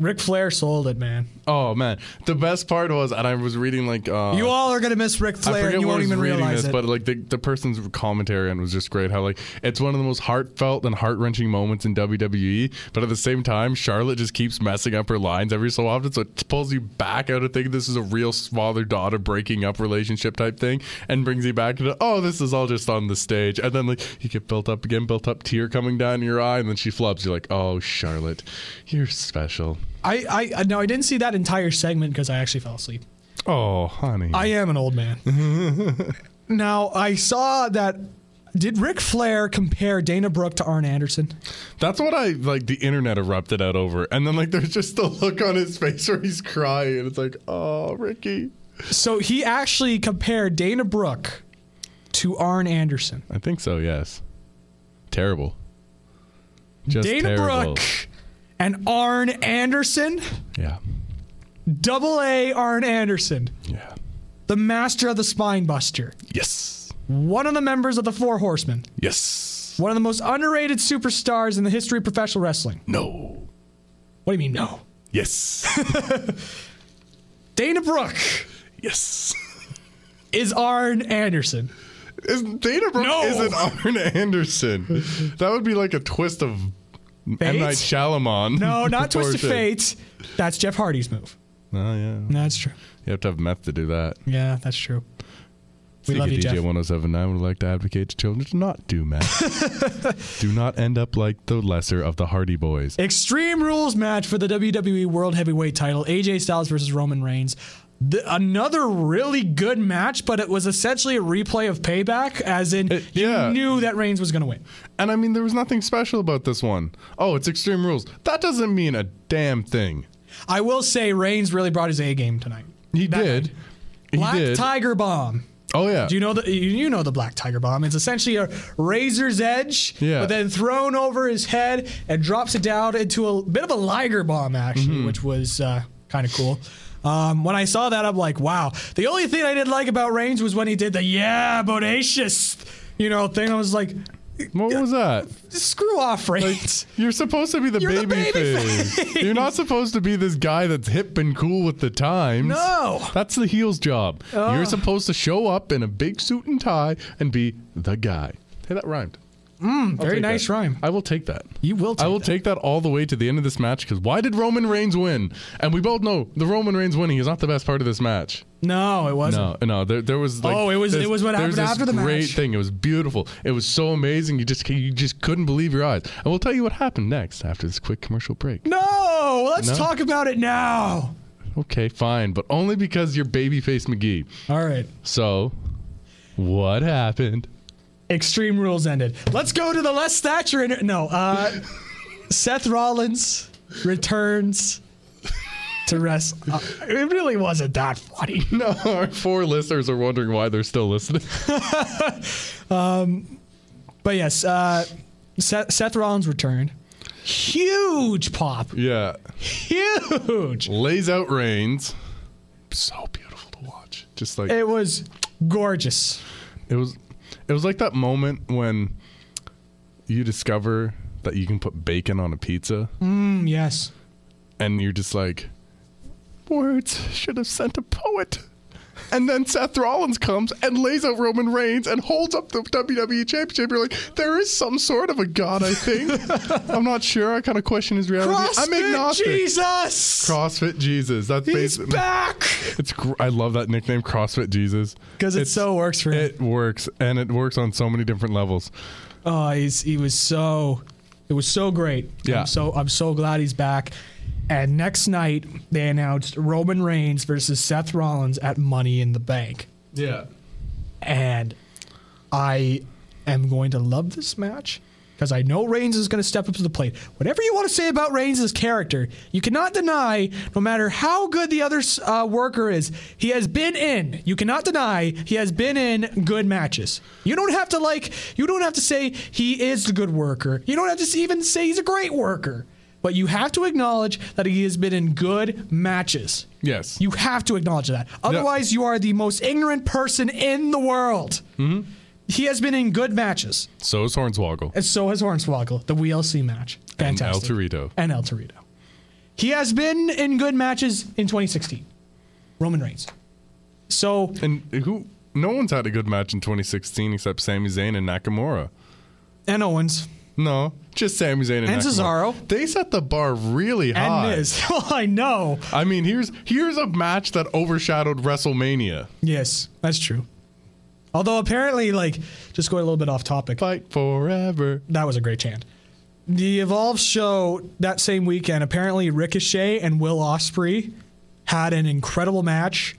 Ric Flair sold it, man. Oh, man. The best part was, and I was reading, like... you all are going to miss Ric Flair, and you won't even realize it. But, like, the person's commentary on it was just great. How, like, it's one of the most heartfelt and heart-wrenching moments in WWE, but at the same time, Charlotte just keeps messing up her lines every so often, so it pulls you back out of thinking this is a real father-daughter breaking-up relationship type thing, and brings you back to, this is all just on the stage. And then, like, you get built up, tear coming down your eye, and then she flubs. You're like, oh, Charlotte, you're special. No, I didn't see that entire segment because I actually fell asleep. Oh, honey. I am an old man. Now, I saw that... Did Ric Flair compare Dana Brooke to Arn Anderson? That's what the internet erupted out over. And then, like, there's just the look on his face where he's crying. It's like, oh, Ricky. So he actually compared Dana Brooke to Arn Anderson. I think so, yes. Terrible. Just Dana Brooke... And Arn Anderson? Yeah. Double A Arn Anderson. Yeah. The master of the spine buster. Yes. One of the members of the Four Horsemen. Yes. One of the most underrated superstars in the history of professional wrestling. No. What do you mean, no? Yes. Dana Brooke. Yes. Is Arn Anderson. Dana Brooke isn't Arn Anderson. That would be like a twist of... Fate? M. Night Shyamalan. No, not Twisted Fate. That's Jeff Hardy's move. Oh, yeah. That's true. You have to have meth to do that. Yeah, that's true. We love you, Jeff. CKDJ1079 would like to advocate to children to not do meth. Do not end up like the lesser of the Hardy Boys. Extreme Rules match for the WWE World Heavyweight title. AJ Styles versus Roman Reigns. Another really good match, but it was essentially a replay of Payback, as in you knew that Reigns was going to win. And I mean, there was nothing special about this one. Oh, it's Extreme Rules. That doesn't mean a damn thing. I will say Reigns really brought his A game tonight. He did. Black Tiger Bomb. Oh yeah. Do you know the Black Tiger Bomb? It's essentially a razor's edge, but then thrown over his head and drops it down into a bit of a Liger Bomb, actually, which was kind of cool. When I saw that, I'm like, wow. The only thing I didn't like about Reigns was when he did the bodacious, thing. I was like, What was that? Screw off, Reigns. Like, you're supposed to be the babyface. You're not supposed to be this guy that's hip and cool with the times. No. That's the heel's job. Oh. You're supposed to show up in a big suit and tie and be the guy. Hey, that rhymed. Very nice rhyme. I will take that. You will take that. I will take that all the way to the end of this match, because why did Roman Reigns win? And we both know the Roman Reigns winning is not the best part of this match. No, it wasn't. No, there was like... Oh, it was what happened after the match. Great thing. It was beautiful. It was so amazing. You just couldn't believe your eyes. And we'll tell you what happened next after this quick commercial break. No! Let's talk about it now! Okay, fine. But only because you're Babyface McGee. All right. So, what happened? Extreme Rules ended. Let's go to the Les Thatcher. Seth Rollins returns to rest. It really wasn't that funny. No, our four listeners are wondering why they're still listening. But yes, Seth Rollins returned. Huge pop. Yeah. Huge. Lays out Reigns. So beautiful to watch. Just like it was gorgeous. It was like that moment when you discover that you can put bacon on a pizza. Yes. And you're just like, words should have sent a poet. And then Seth Rollins comes and lays out Roman Reigns and holds up the WWE Championship. You're like, there is some sort of a God, I think. I'm not sure. I kind of question his reality. CrossFit Jesus. That's basically. He's back! I love that nickname, CrossFit Jesus. Because it so works for him. It works. And it works on so many different levels. Oh, it was so great. Yeah. I'm so glad he's back. And next night, they announced Roman Reigns versus Seth Rollins at Money in the Bank. Yeah. And I am going to love this match because I know Reigns is going to step up to the plate. Whatever you want to say about Reigns' character, you cannot deny, no matter how good the other worker is, he has been in good matches. You don't have to say he is the good worker. You don't have to even say he's a great worker. But you have to acknowledge that he has been in good matches. Yes. You have to acknowledge that. Otherwise, you are the most ignorant person in the world. Mm-hmm. He has been in good matches. So is Hornswoggle. And so has Hornswoggle. The WLC match. Fantastic. And El Torito. He has been in good matches in 2016. Roman Reigns. So... And no one's had a good match in 2016 except Sami Zayn and Nakamura. And Owens. No, just Sami Zayn and Cesaro. They set the bar really high. And Miz. Well, I know. I mean, here's a match that overshadowed WrestleMania. Yes, that's true. Although apparently, just going a little bit off topic. Fight forever. That was a great chant. The Evolve show that same weekend, apparently Ricochet and Will Ospreay had an incredible match.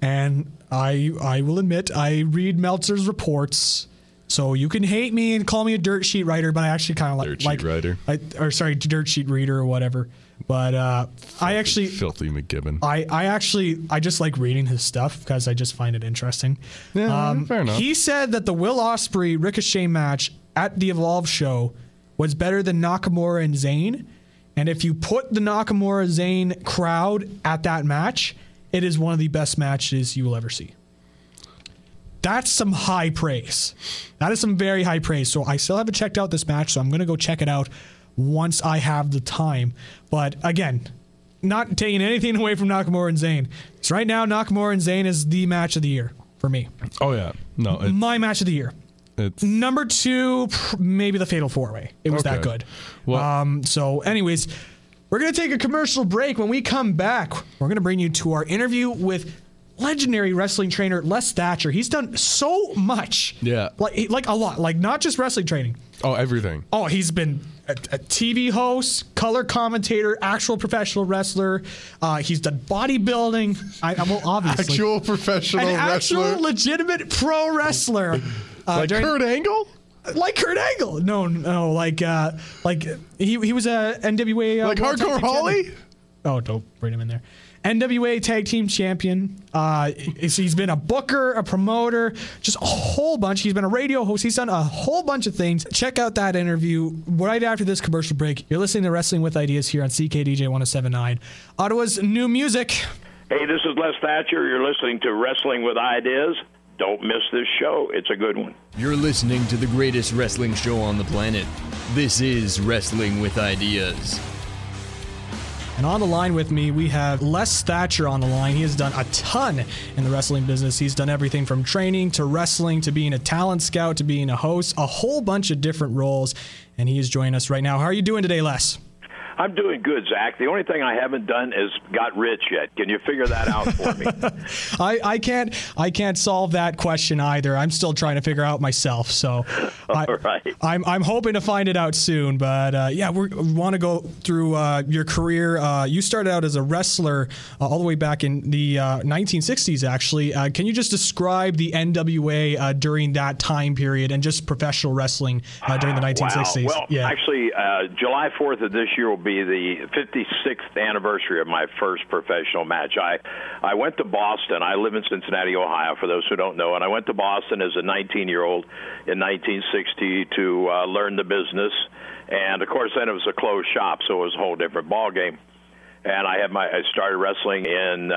And I will admit, I read Meltzer's reports. So you can hate me and call me a dirt sheet writer, but I actually kind of dirt sheet reader or whatever. But filthy McGibbon. I just like reading his stuff because I just find it interesting. Yeah, fair enough. He said that the Will Ospreay Ricochet match at the Evolve show was better than Nakamura and Zayn, and if you put the Nakamura Zayn crowd at that match, it is one of the best matches you will ever see. That's some high praise. That is some very high praise. So I still haven't checked out this match, so I'm going to go check it out once I have the time. But again, not taking anything away from Nakamura and Zayn. So right now, Nakamura and Zayn is the match of the year for me. Oh, yeah. No, my match of the year. It's number two, maybe the Fatal 4-Way. It was that good. Well, so anyways, we're going to take a commercial break. When we come back, we're going to bring you to our interview with legendary wrestling trainer Les Thatcher. He's done so much. Yeah. Like a lot. Like not just wrestling training. Oh, everything. Oh, he's been a TV host, color commentator, actual professional wrestler. He's done bodybuilding. Obviously. Actual professional wrestler. Actual legitimate pro wrestler. Kurt Angle? Like Kurt Angle. No. Like he was a NWA. Like Hardcore Holly? Oh, don't bring him in there. NWA Tag Team Champion. He's been a booker, a promoter, just a whole bunch. He's been a radio host. He's done a whole bunch of things. Check out that interview right after this commercial break. You're listening to Wrestling With Ideas here on CKDJ1079, Ottawa's new music. Hey, this is Les Thatcher. You're listening to Wrestling With Ideas. Don't miss this show. It's a good one. You're listening to the greatest wrestling show on the planet. This is Wrestling with Ideas. And on the line with me, we have Les Thatcher on the line. He has done a ton in the wrestling business. He's done everything from training to wrestling to being a talent scout to being a host, a whole bunch of different roles. And he is joining us right now. How are you doing today, Les? I'm doing good, Zach. The only thing I haven't done is got rich yet. Can you figure that out for me? I can't solve that question either. I'm still trying to figure out myself. So All right. I'm hoping to find it out soon. But we want to go through your career. You started out as a wrestler all the way back in the 1960s, actually. Can you just describe the NWA during that time period and just professional wrestling during the 1960s? Wow. Well, actually, July 4th of this year will be the 56th anniversary of my first professional match. I went to Boston. I live in Cincinnati, Ohio, for those who don't know, and I went to Boston as a 19-year-old in 1960 to learn the business. And, of course, then it was a closed shop, so it was a whole different ballgame. And I started wrestling in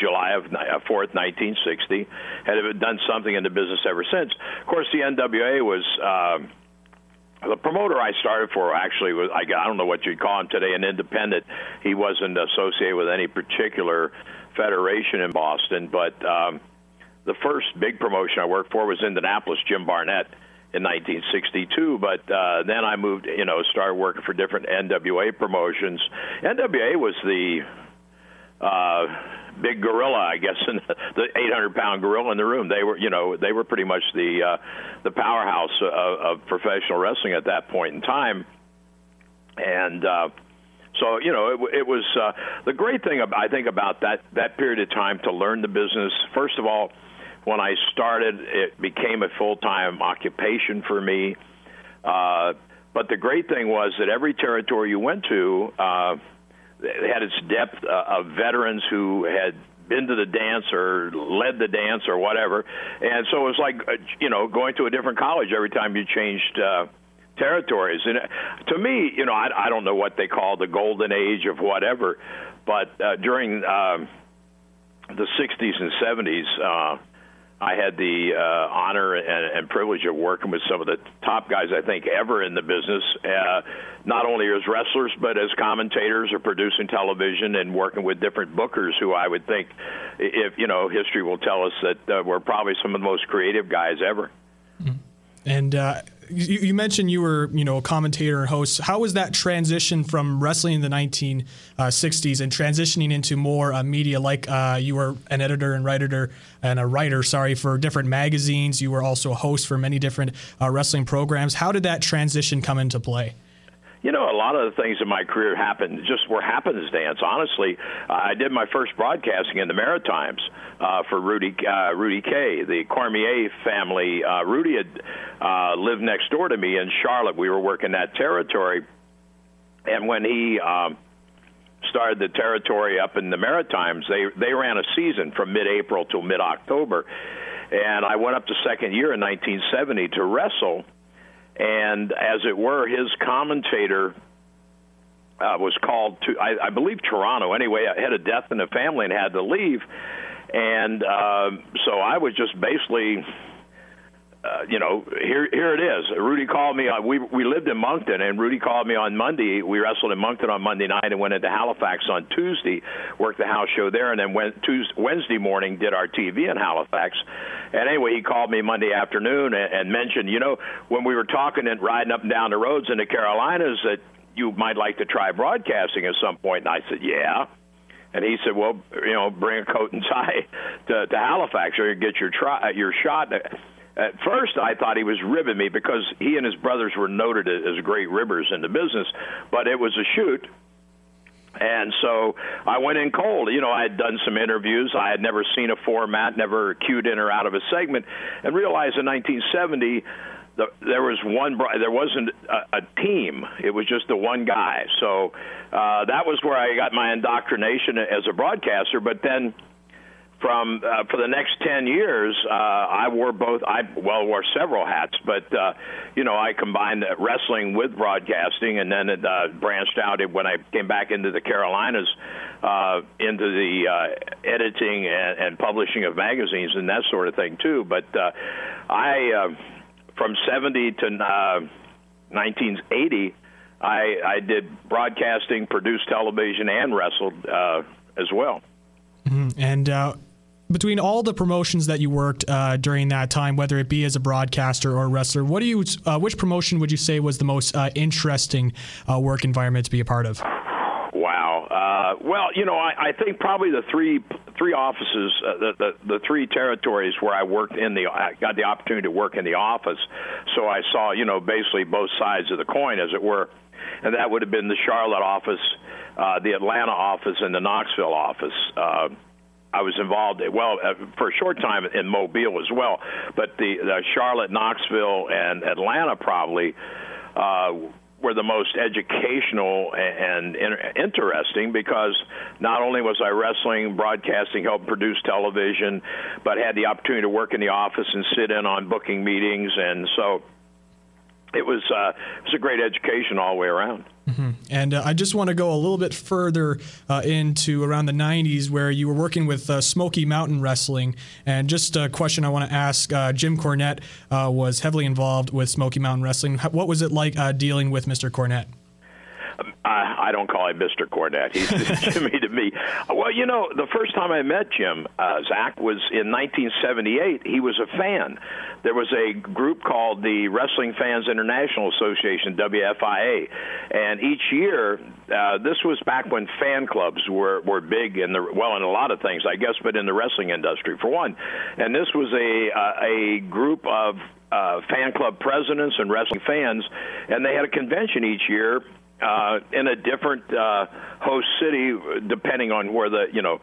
July of 4th, 1960, and have done something in the business ever since. Of course, the NWA was... The promoter I started for actually was, I don't know what you'd call him today, an independent. He wasn't associated with any particular federation in Boston, but the first big promotion I worked for was Indianapolis, Jim Barnett, in 1962. But then I moved, started working for different NWA promotions. NWA was the big gorilla, I guess, and the 800-pound gorilla in the room. They were, they were pretty much the powerhouse of professional wrestling at that point in time. And so, it was the great thing about that period of time to learn the business. First of all, when I started, it became a full-time occupation for me. But the great thing was that every territory you went to. It had its depth of veterans who had been to the dance or led the dance or whatever. And so it was like, going to a different college every time you changed territories. And to me, I don't know what they call the golden age of whatever, but during the 60s and 70s, I had the honor and privilege of working with some of the top guys, I think, ever in the business, not only as wrestlers, but as commentators or producing television and working with different bookers who I would think, if history will tell us that were probably some of the most creative guys ever. And you mentioned you were, a commentator and host. How was that transition from wrestling in the 1960s and transitioning into more media? Like you were an editor and writer for different magazines. You were also a host for many different wrestling programs. How did that transition come into play? A lot of the things in my career happened just were happenstance. Honestly, I did my first broadcasting in the Maritimes for Rudy Kay, the Cormier family. Rudy had lived next door to me in Charlotte. We were working that territory, and when he started the territory up in the Maritimes, they ran a season from mid-April till mid-October, and I went up the second year in 1970 to wrestle. And as it were, his commentator was called to, I believe, Toronto. Anyway, I had a death in the family and had to leave. And so I was just basically, here it is. Rudy called me. We lived in Moncton, and Rudy called me on Monday. We wrestled in Moncton on Monday night and went into Halifax on Tuesday, worked the house show there, and then went Wednesday morning, did our TV in Halifax. And anyway, he called me Monday afternoon and mentioned, when we were talking and riding up and down the roads in the Carolinas, that you might like to try broadcasting at some point. And I said, yeah. And he said, well, bring a coat and tie to Halifax or get your shot. At first, I thought he was ribbing me because he and his brothers were noted as great ribbers in the business, but it was a shoot. And so I went in cold. I had done some interviews. I had never seen a format, never cued in or out of a segment, and realized in 1970 there wasn't a team. It was just the one guy. So that was where I got my indoctrination as a broadcaster. But then from for the next 10 years, I wore both. I wore several hats, but I combined wrestling with broadcasting, and then it branched out when I came back into the Carolinas, into the editing and publishing of magazines and that sort of thing too. But I, from 70 to 1980, I did broadcasting, produced television, and wrestled as well. Mm-hmm. And between all the promotions that you worked during that time, whether it be as a broadcaster or a wrestler, what do you? Which promotion would you say was the most interesting work environment to be a part of? Wow. Well, I think probably the three offices, the three territories where I worked I got the opportunity to work in the office, so I saw basically both sides of the coin, as it were, and that would have been the Charlotte office, the Atlanta office, and the Knoxville office. I was involved, for a short time in Mobile as well, but the Charlotte, Knoxville, and Atlanta probably were the most educational and interesting, because not only was I wrestling, broadcasting, helped produce television, but had the opportunity to work in the office and sit in on booking meetings, and so it was a great education all the way around. Mm-hmm. And I just want to go a little bit further into around the 90s, where you were working with Smoky Mountain Wrestling. And just a question I want to ask, Jim Cornette was heavily involved with Smoky Mountain Wrestling. What was it like dealing with Mr. Cornette? I don't call him Mr. Cornette. He's Jimmy to me. Well, the first time I met Jim, Zach, was in 1978. He was a fan. There was a group called the Wrestling Fans International Association, WFIA. And each year, this was back when fan clubs were big in a lot of things, I guess, but in the wrestling industry, for one. And this was a group of fan club presidents and wrestling fans, and they had a convention each year, in a different host city, depending on where the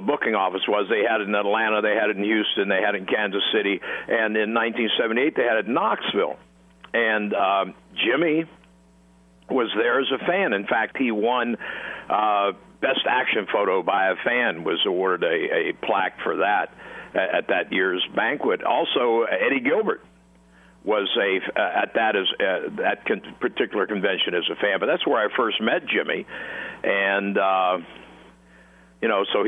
booking office was. They had it in Atlanta, they had it in Houston, they had it in Kansas City, and in 1978 they had it in Knoxville. And Jimmy was there as a fan. In fact, he won Best Action Photo by a Fan, was awarded a plaque for that at that year's banquet. Also, Eddie Gilbert was at that particular convention as a fan, but that's where I first met Jimmy, and so he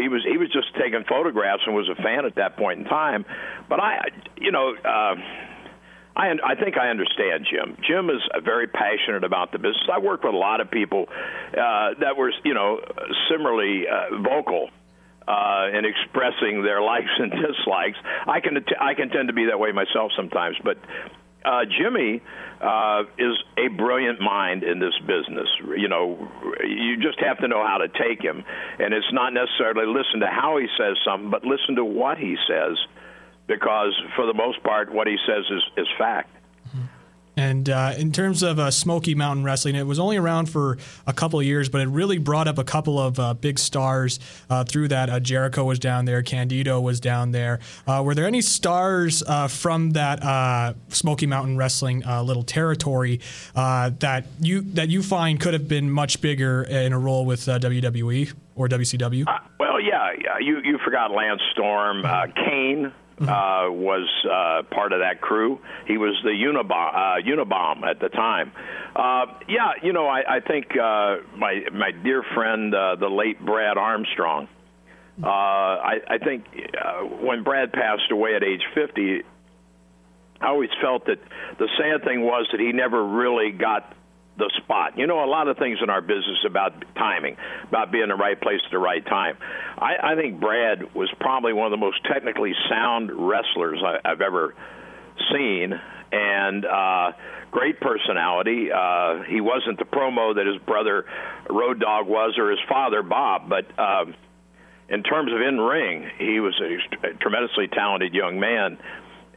was just taking photographs and was a fan at that point in time. But I think I understand Jim. Jim is very passionate about the business. I worked with a lot of people that were similarly vocal in expressing their likes and dislikes. I can tend to be that way myself sometimes, but. Jimmy is a brilliant mind in this business. You just have to know how to take him. And it's not necessarily listen to how he says something, but listen to what he says, because for the most part, what he says is fact. Mm-hmm. And in terms of Smoky Mountain Wrestling, it was only around for a couple of years, but it really brought up a couple of big stars through that. Jericho was down there. Candido was down there. Were there any stars from that Smoky Mountain Wrestling little territory that you find could have been much bigger in a role with WWE or WCW? Well, yeah. You forgot Lance Storm, Kane. Was part of that crew. He was the Unabomb at the time. I think my dear friend, the late Brad Armstrong, I think when Brad passed away at age 50, I always felt that the sad thing was that he never really got the spot. A lot of things in our business about timing, about being in the right place at the right time. I think Brad was probably one of the most technically sound wrestlers I've ever seen, and great personality. He wasn't the promo that his brother Road Dogg was, or his father Bob, but in terms of in-ring, he was a tremendously talented young man,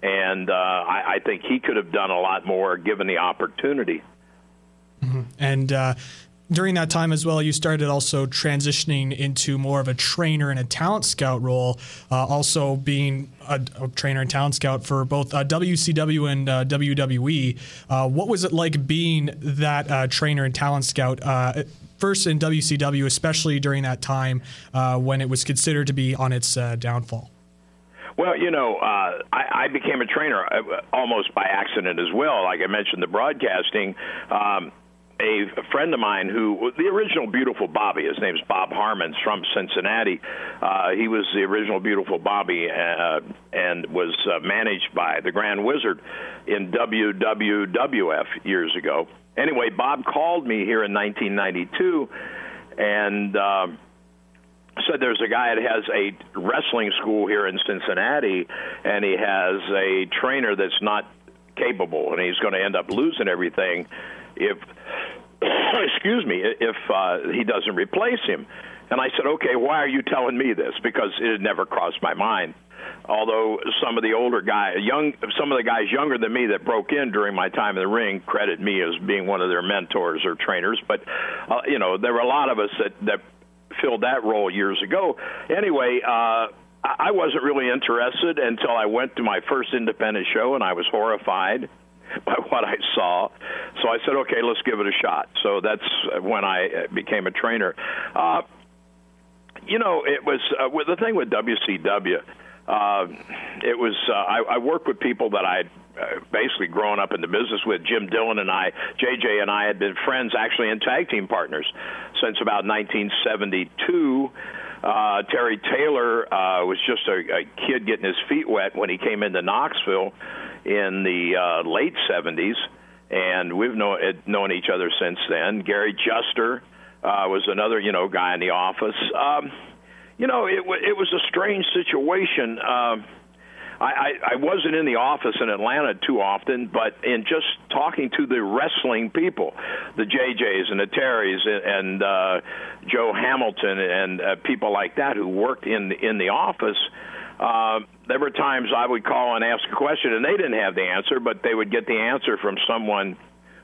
and I think he could have done a lot more given the opportunity. Mm-hmm. And during that time as well, you started also transitioning into more of a trainer and a talent scout role, also being a trainer and talent scout for both WCW and WWE. What was it like being that trainer and talent scout first in WCW, especially during that time when it was considered to be on its downfall? Well, you know, I became a trainer almost by accident as well. Like I mentioned, the broadcasting. A friend of mine who, the original Beautiful Bobby, his name's Bob Harmon's from Cincinnati. He was the original Beautiful Bobby and was managed by the Grand Wizard in WWF years ago. Anyway, Bob called me here in 1992 and said there's a guy that has a wrestling school here in Cincinnati, and he has a trainer that's not capable, and he's going to end up losing everything if he doesn't replace him. And I said, okay, why are you telling me this? Because it had never crossed my mind. Although some of the some of the guys younger than me that broke in during my time in the ring credit me as being one of their mentors or trainers. But you know, there were a lot of us that filled that role years ago. Anyway, I wasn't really interested until I went to my first independent show, and I was horrified by what I saw. So I said, okay, let's give it a shot. So that's when I became a trainer. You know, it was the thing with WCW. It was I worked with people that I had basically grown up in the business with. Jim Dillon and I, JJ and I had been friends, actually, and tag team partners since about 1972. Terry Taylor was just a kid getting his feet wet when he came into Knoxville in the late 70s, and we've known each other since then. Gary Juster was another, you know, guy in the office. You know, it was a strange situation. I wasn't in the office in Atlanta too often, but in just talking to the wrestling people, the JJs and the Terrys and Joe Hamilton and people like that who worked in the office, there were times I would call and ask a question, and they didn't have the answer, but they would get the answer from someone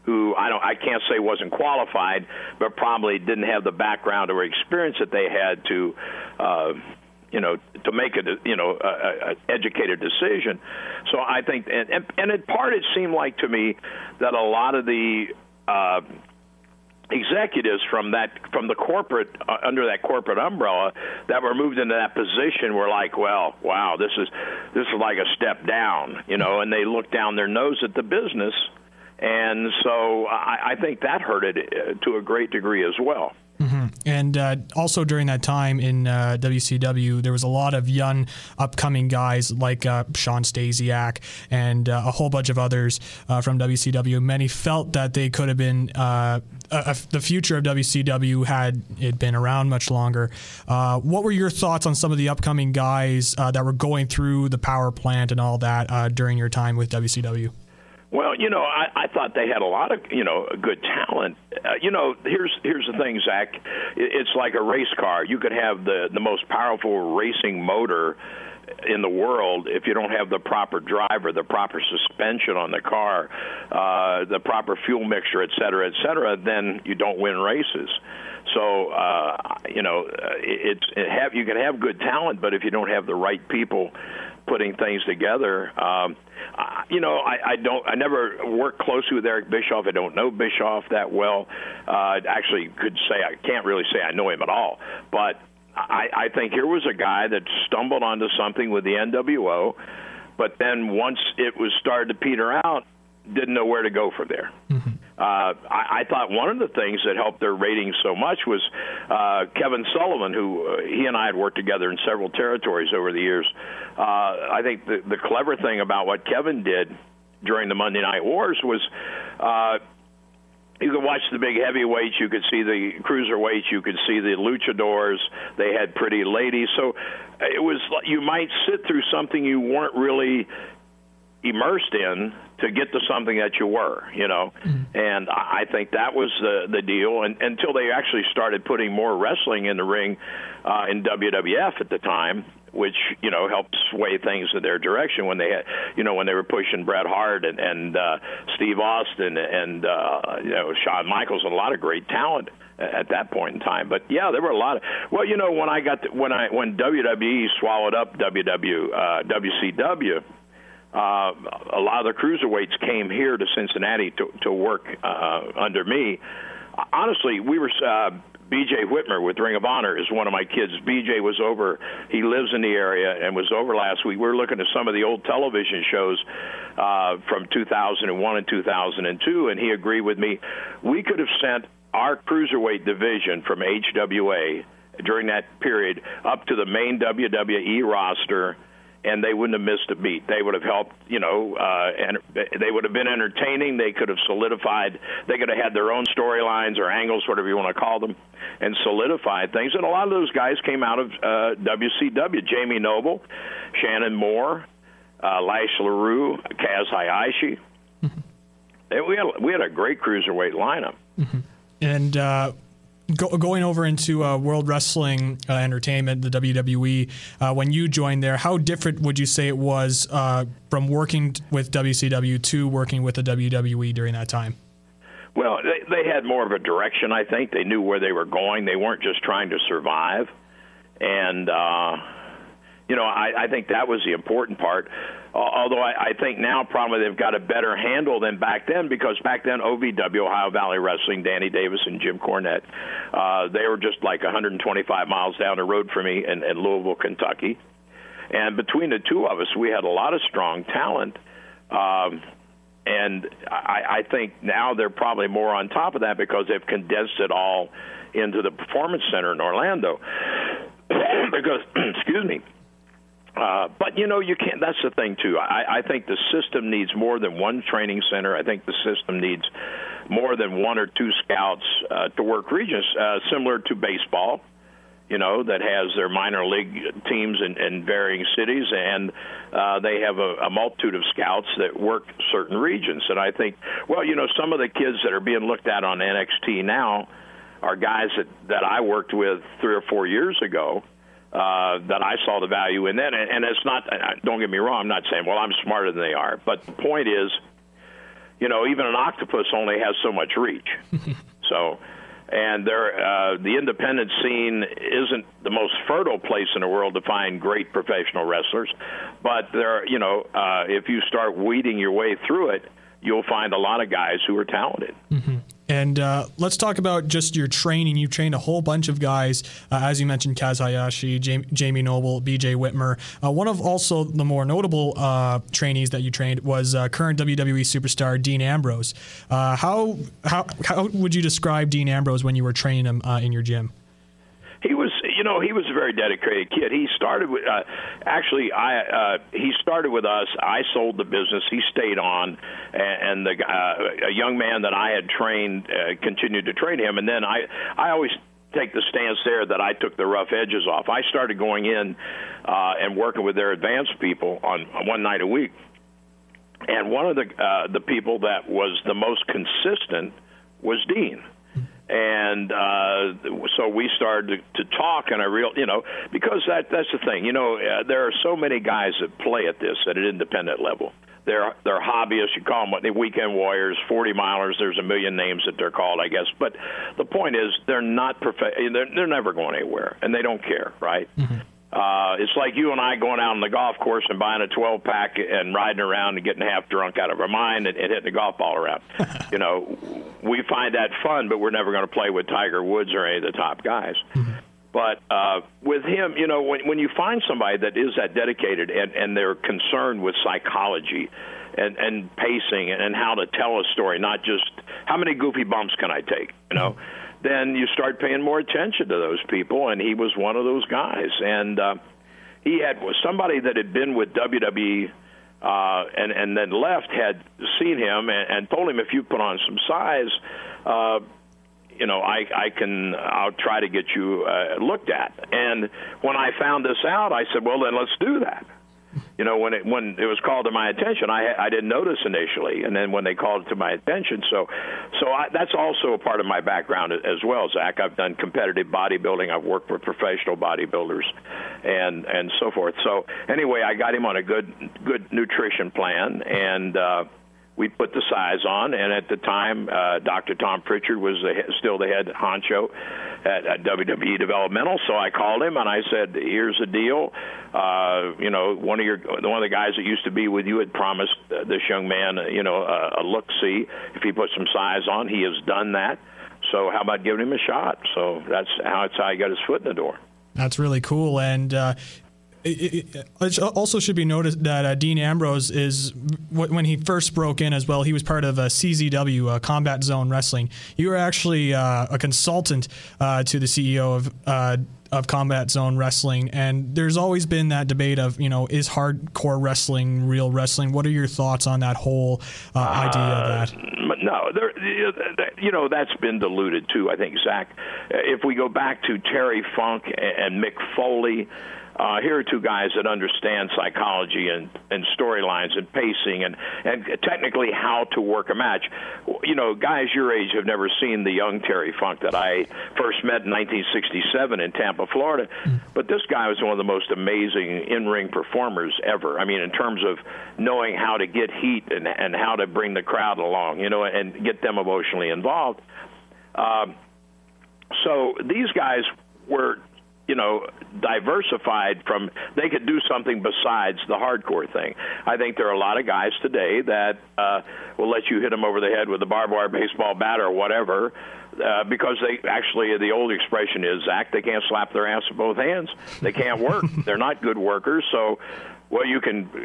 who I can't say wasn't qualified, but probably didn't have the background or experience that they had to to make an educated decision. So I think, and in part it seemed like to me that a lot of the executives from the corporate under that corporate umbrella that were moved into that position were like, well, wow, this is like a step down, you know, and they looked down their nose at the business, and so I think that hurt it to a great degree as well. Mm-hmm. And also during that time in WCW, there was a lot of young, upcoming guys like Sean Stasiak and a whole bunch of others from WCW. Many felt that they could have been the future of WCW had it been around much longer. What were your thoughts on some of the upcoming guys that were going through the power plant and all that during your time with WCW? Well, you know, I thought they had a lot of, you know, good talent. You know, here's the thing, Zach. It's like a race car. You could have the most powerful racing motor in the world. If you don't have the proper driver, the proper suspension on the car, the proper fuel mixture, et cetera, then you don't win races. So, you know, you can have good talent, but if you don't have the right people putting things together, you know, I never worked closely with Eric Bischoff. I don't know Bischoff that well. Actually, I can't really say I know him at all, but I think here was a guy that stumbled onto something with the NWO, but then once it was started to peter out, didn't know where to go from there. Mm-hmm. I thought one of the things that helped their ratings so much was Kevin Sullivan, who he and I had worked together in several territories over the years. I think the clever thing about what Kevin did during the Monday Night Wars was you could watch the big heavyweights, you could see the cruiserweights, you could see the luchadors. They had pretty ladies. So it was you might sit through something you weren't really immersed in to get to something that you were, you know. Mm-hmm. And I think that was the deal, and until they actually started putting more wrestling in the ring in WWF at the time, which, you know, helped sway things in their direction when they had, you know, when they were pushing Bret Hart and Steve Austin and, you know, Shawn Michaels and a lot of great talent at that point in time. But yeah, there were a lot of, well, you know, when WWE swallowed up WCW, a lot of the cruiserweights came here to Cincinnati to work under me. honestly, we were B.J. Whitmer with Ring of Honor is one of my kids. B.J. was over. He lives in the area and was over last week. We were looking at some of the old television shows from 2001 and 2002, and he agreed with me. We could have sent our cruiserweight division from HWA during that period up to the main WWE roster, and they wouldn't have missed a beat. They would have helped, and they would have been entertaining. They could have solidified. They could have had their own storylines or angles, whatever you want to call them, and solidified things. And a lot of those guys came out of WCW. Jamie Noble, Shannon Moore, Lash LaRue, Kaz Hayashi. Mm-hmm. We had a great cruiserweight lineup. Mm-hmm. And going over into World Wrestling Entertainment, the WWE, when you joined there, how different would you say it was from working with WCW to working with the WWE during that time? Well, they had more of a direction, I think. They knew where they were going. They weren't just trying to survive. And, I think that was the important part. Although I think now probably they've got a better handle than back then, because back then OVW, Ohio Valley Wrestling, Danny Davis and Jim Cornette, they were just like 125 miles down the road from me in Louisville, Kentucky. And between the two of us, we had a lot of strong talent. And I think now they're probably more on top of that because they've condensed it all into the Performance Center in Orlando. Because, excuse me. But, you can't. That's the thing, too. I think the system needs more than one training center. I think the system needs more than one or two scouts to work regions, similar to baseball, that has their minor league teams in varying cities, and they have a multitude of scouts that work certain regions. And I think, some of the kids that are being looked at on NXT now are guys that I worked with 3 or 4 years ago. That I saw the value in then. And it's not, don't get me wrong, I'm not saying, well, I'm smarter than they are. But the point is, even an octopus only has so much reach. So, and the independent scene isn't the most fertile place in the world to find great professional wrestlers. But there, if you start weeding your way through it, you'll find a lot of guys who are talented. Mm-hmm. And let's talk about just your training. You trained a whole bunch of guys, as you mentioned, Kaz Hayashi, Jamie Noble, B.J. Whitmer. One of also the more notable trainees that you trained was current WWE superstar Dean Ambrose. How would you describe Dean Ambrose when you were training him in your gym? He was a very dedicated kid. He started with, he started with us. I sold the business. He stayed on, and a young man that I had trained continued to train him. And then I always take the stance there that I took the rough edges off. I started going in and working with their advanced people on one night a week. And one of the people that was the most consistent was Dean. And so we started to talk, and I realized, because that's the thing. There are so many guys that play at this at an independent level. They're hobbyists. You call them weekend warriors, 40-milers. There's a million names that they're called, I guess. But the point is they're not they're never going anywhere, and they don't care, right? Mm-hmm. It's like you and I going out on the golf course and buying a 12-pack and riding around and getting half drunk out of our mind and hitting a golf ball around. We find that fun, but we're never going to play with Tiger Woods or any of the top guys. Mm-hmm. But with him, when you find somebody that is that dedicated and they're concerned with psychology and pacing and how to tell a story, not just how many goofy bumps can I take, Mm-hmm. Then you start paying more attention to those people, and he was one of those guys. And he was somebody that had been with WWE and then left, had seen him and told him, if you put on some size, I'll try to get you looked at. And when I found this out, I said, well, then let's do that. When it was called to my attention, I didn't notice initially, and then when they called it to my attention, so that's also a part of my background as well, Zach. I've done competitive bodybuilding. I've worked with professional bodybuilders, and so forth. So anyway, I got him on a good nutrition plan, and we put the size on. And at the time, Dr. Tom Pritchard was still the head honcho at WWE Developmental. So I called him and I said, "Here's the deal. One of the guys that used to be with you had promised this young man, a look-see if he put some size on. He has done that. So how about giving him a shot? So that's how he got his foot in the door. That's really cool. And it also should be noticed that Dean Ambrose is, when he first broke in as well, he was part of CZW, Combat Zone Wrestling. You were actually a consultant to the CEO of Combat Zone Wrestling, and there's always been that debate of, is hardcore wrestling real wrestling? What are your thoughts on that whole idea of that? No, that's been diluted too. I think, Zach, if we go back to Terry Funk and Mick Foley, here are two guys that understand psychology and storylines and pacing and technically how to work a match. Guys your age have never seen the young Terry Funk that I first met in 1967 in Tampa, Florida. But this guy was one of the most amazing in-ring performers ever. I mean, in terms of knowing how to get heat and how to bring the crowd along, and get them emotionally involved. So these guys were diversified from, they could do something besides the hardcore thing. I think there are a lot of guys today that will let you hit them over the head with a barbed wire baseball bat or whatever, because they actually, the old expression is, Zach, they can't slap their ass with both hands. They can't work. They're not good workers. So,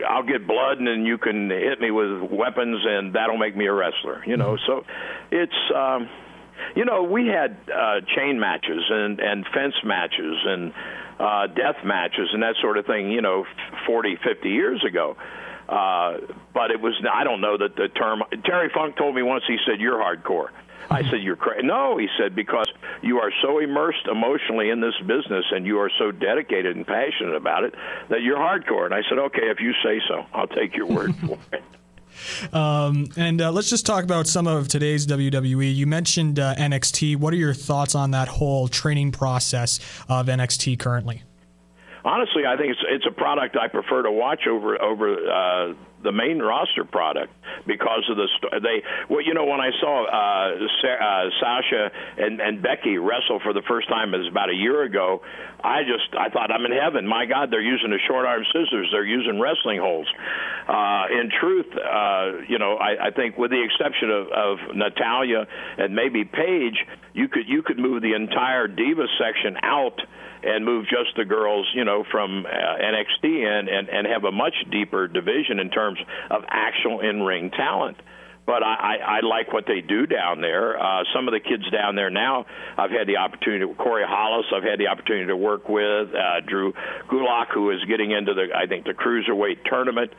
I'll get blood, and then you can hit me with weapons, and that'll make me a wrestler. So it's... we had chain matches and fence matches and death matches and that sort of thing, 40, 50 years ago. But it was, I don't know that the term, Terry Funk told me once, he said, "You're hardcore." I said, "You're crazy." No, he said, "Because you are so immersed emotionally in this business and you are so dedicated and passionate about it that you're hardcore." And I said, "Okay, if you say so, I'll take your word for it." And let's just talk about some of today's WWE. You mentioned NXT. What are your thoughts on that whole training process of NXT currently? Honestly, I think it's a product I prefer to watch over the main roster product because of the when I saw Sasha and Becky wrestle for the first time, it was about a year ago. I thought, I'm in heaven. My God, they're using a short arm scissors. They're using wrestling holds. In truth, I think with the exception of Natalya and maybe Paige, you could move the entire Divas section out and move just the girls, from NXT and have a much deeper division in terms of actual in-ring talent. But I like what they do down there. Some of the kids down there now, I've had the opportunity, Corey Hollis, I've had the opportunity to work with, Drew Gulak, who is getting into the Cruiserweight tournament.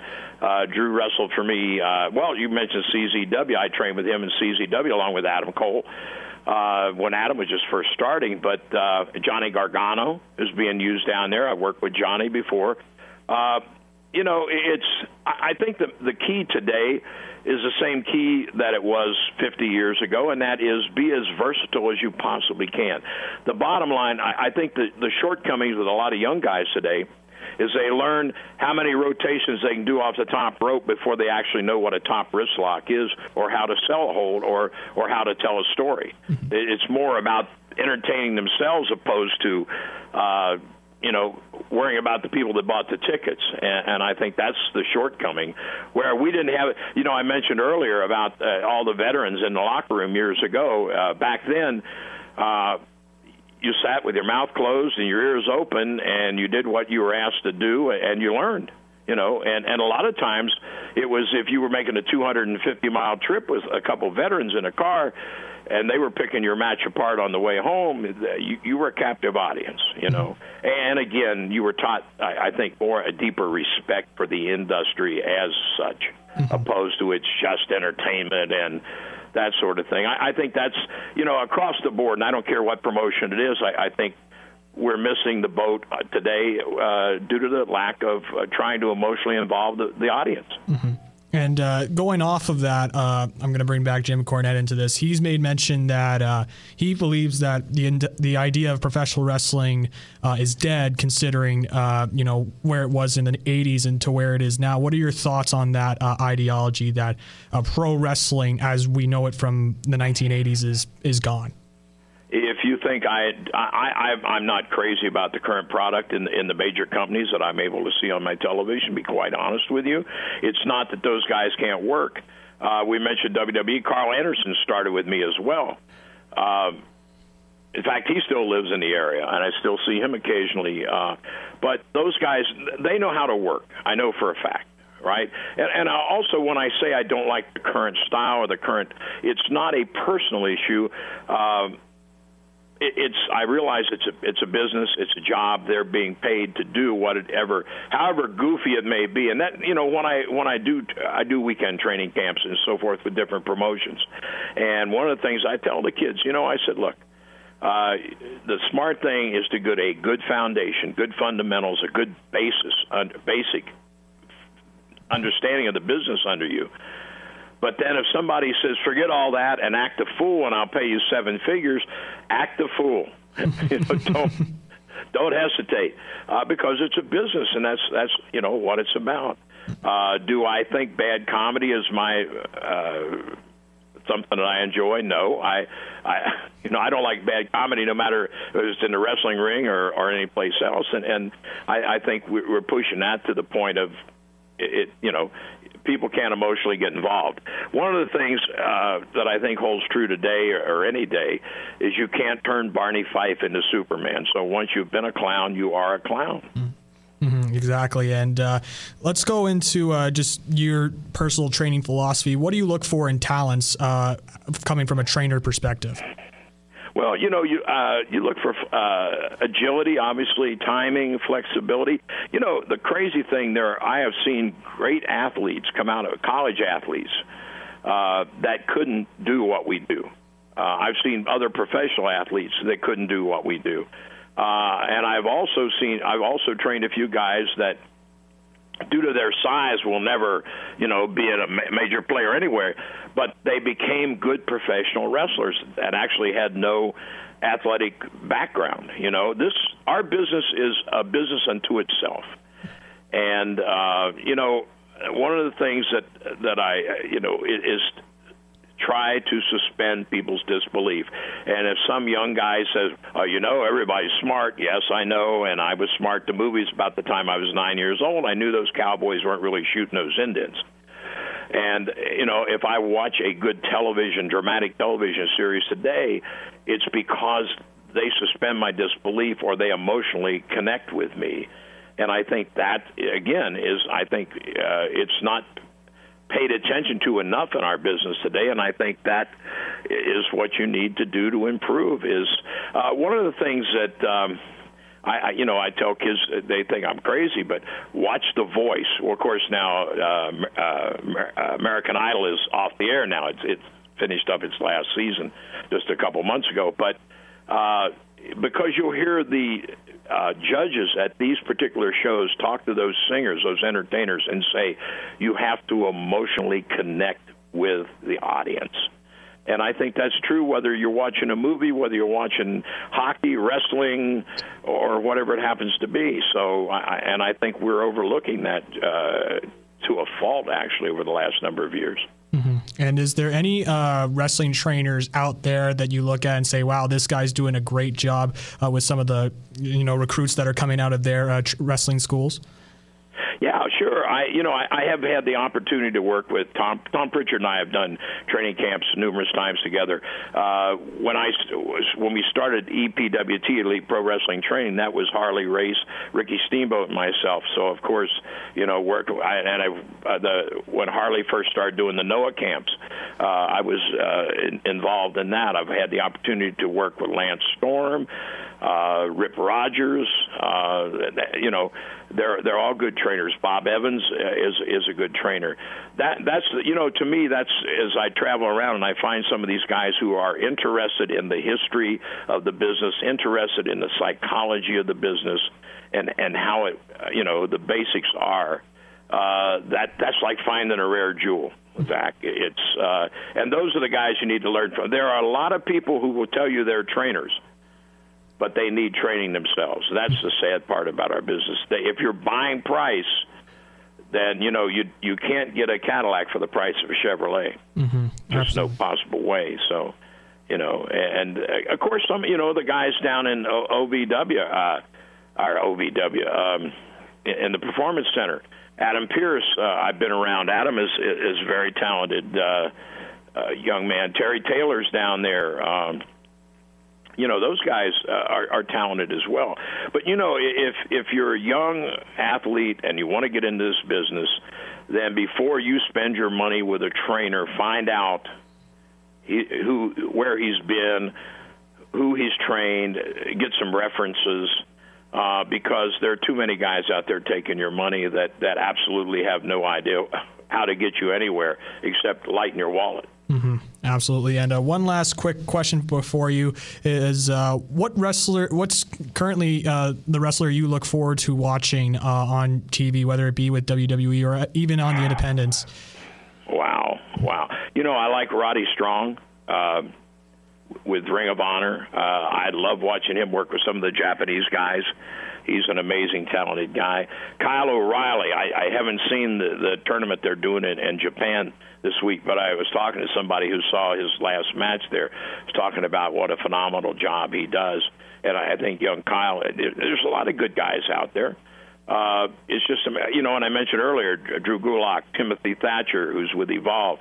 Drew wrestled for me. You mentioned CZW. I trained with him in CZW along with Adam Cole. When Adam was just first starting, but Johnny Gargano is being used down there. I've worked with Johnny before. I think the key today is the same key that it was 50 years ago, and that is be as versatile as you possibly can. The bottom line, I think the shortcomings with a lot of young guys today is they learn how many rotations they can do off the top rope before they actually know what a top wrist lock is or how to sell a hold or how to tell a story. It's more about entertaining themselves opposed to, worrying about the people that bought the tickets. And I think that's the shortcoming where we didn't have it. I mentioned earlier about all the veterans in the locker room years ago. Back then, you sat with your mouth closed and your ears open, and you did what you were asked to do, and you learned, And a lot of times it was if you were making a 250-mile trip with a couple veterans in a car and they were picking your match apart on the way home, you were a captive audience, And, again, you were taught, I think, more a deeper respect for the industry as such, opposed to it's just entertainment and that sort of thing. I think that's, across the board, and I don't care what promotion it is, I think we're missing the boat today due to the lack of trying to emotionally involve the audience. Mm-hmm. And going off of that, I'm going to bring back Jim Cornette into this. He's made mention that he believes that the idea of professional wrestling is dead, considering where it was in the 80s and to where it is now. What are your thoughts on that ideology that pro wrestling, as we know it from the 1980s, is gone? If you think I'm not crazy about the current product in the major companies that I'm able to see on my television, be quite honest with you, it's not that those guys can't work. We mentioned WWE. Carl Anderson started with me as well. In fact, he still lives in the area, and I still see him occasionally. But those guys, they know how to work. I know for a fact, right? And also, when I say I don't like the current style or the current, it's not a personal issue. I realize it's a business, it's a job. They're being paid to do whatever, however goofy it may be. And that, you know, when I do weekend training camps and so forth with different promotions. And one of the things I tell the kids, you know, I said, look, the smart thing is to get a good foundation, good fundamentals, a good basis, basic understanding of the business under you. But then if somebody says, forget all that and act a fool and I'll pay you seven figures, act a fool. You know, don't hesitate, because it's a business, and that's you know, what it's about. Do I think bad comedy is my something that I enjoy? No. I don't like bad comedy, no matter if it's in the wrestling ring or any place else. And I think we're pushing that to the point of it, you know, people can't emotionally get involved. One of the things that I think holds true today or any day is you can't turn Barney Fife into Superman. So once you've been a clown, you are a clown. Mm-hmm, exactly. And let's go into just your personal training philosophy. What do you look for in talents coming from a trainer perspective? Well, you know, you look for agility, obviously, timing, flexibility. You know, the crazy thing there, I have seen great athletes come out of college athletes that couldn't do what we do. I've seen other professional athletes that couldn't do what we do, and I've also trained a few guys that, due to their size, will never, you know, be a major player anywhere. But they became good professional wrestlers that actually had no athletic background. You know, our business is a business unto itself. And you know, one of the things that I, you know, is try to suspend people's disbelief. And if some young guy says, oh, you know, everybody's smart. Yes, I know, and I was smart to movies about the time I was 9 years old. I knew those cowboys weren't really shooting those Indians. And, you know, if I watch a good dramatic television series today, it's because they suspend my disbelief or they emotionally connect with me. And I think that, again, is, I think it's not paid attention to enough in our business today, and I think that is what you need to do to improve. Is one of the things that I tell kids, they think I'm crazy, but watch The Voice. Well, of course, now American Idol is off the air now. It's finished up its last season just a couple months ago, but because you'll hear the judges at these particular shows talk to those singers, those entertainers, and say, you have to emotionally connect with the audience. And I think that's true whether you're watching a movie, whether you're watching hockey, wrestling, or whatever it happens to be. So, and I think we're overlooking that to a fault, actually, over the last number of years. Mm-hmm. And is there any wrestling trainers out there that you look at and say, wow, this guy's doing a great job with some of the, you know, recruits that are coming out of their wrestling schools? Yeah, sure. I have had the opportunity to work with Tom Pritchard, and I have done training camps numerous times together. When we started EPWT, Elite Pro Wrestling Training, that was Harley Race, Ricky Steamboat, and myself. So of course, you know, when Harley first started doing the NOAA camps, I was involved in that. I've had the opportunity to work with Lance Storm, Rip Rogers. You know, they're all good trainers. Bob Evans is a good trainer. That's you know, to me, that's, as I travel around and I find some of these guys who are interested in the history of the business, interested in the psychology of the business, and how it, you know, the basics are. That's like finding a rare jewel. Zach, it's and those are the guys you need to learn from. There are a lot of people who will tell you they're trainers, but they need training themselves. That's the sad part about our business. If you're buying price, then, you know, you can't get a Cadillac for the price of a Chevrolet. Mm-hmm. There's no possible way. So, you know, and of course, some, you know, the guys down in OVW, in the Performance Center, Adam Pierce, I've been around. Adam is very talented young man. Terry Taylor's down there. You know, those guys are talented as well. But, you know, if you're a young athlete and you want to get into this business, then before you spend your money with a trainer, find out where he's been, who he's trained, get some references, because there are too many guys out there taking your money that absolutely have no idea how to get you anywhere except lighten your wallet. Mm-hmm. Absolutely. And one last quick question before you is what's currently the wrestler you look forward to watching on TV, whether it be with WWE or even on the independents? Wow. You know, I like Roddy Strong with Ring of Honor. I love watching him work with some of the Japanese guys. He's an amazing, talented guy. Kyle O'Reilly, I haven't seen the tournament they're doing in Japan this week, but I was talking to somebody who saw his last match there. I was talking about what a phenomenal job he does. And I think young Kyle, there's a lot of good guys out there. It's just, you know, and I mentioned earlier, Drew Gulak, Timothy Thatcher, who's with Evolve,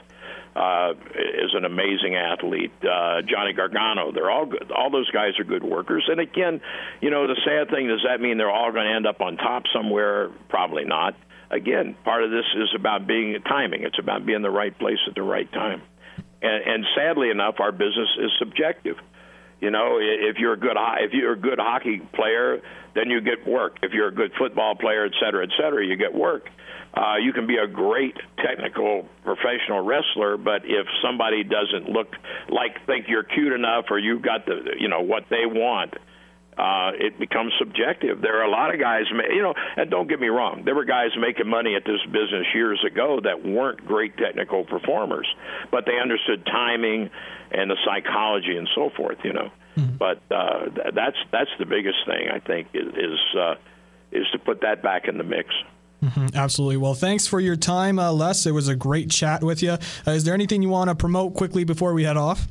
is an amazing athlete. Johnny Gargano, they're all good. All those guys are good workers. And again, you know, the sad thing, does that mean they're all going to end up on top somewhere? Probably not. Again, part of this is about being timing. It's about being in the right place at the right time. And sadly enough, our business is subjective. You know, if you're a good hockey player, then you get work. If you're a good football player, et cetera, you get work. You can be a great technical professional wrestler, but if somebody doesn't think you're cute enough or you've got what they want, it becomes subjective. There are a lot of guys, you know, and don't get me wrong, there were guys making money at this business years ago that weren't great technical performers, but they understood timing and the psychology and so forth, you know. Mm-hmm. But that's the biggest thing, I think, is to put that back in the mix. Mm-hmm, absolutely. Well, thanks for your time, Les. It was a great chat with you. Is there anything you want to promote quickly before we head off?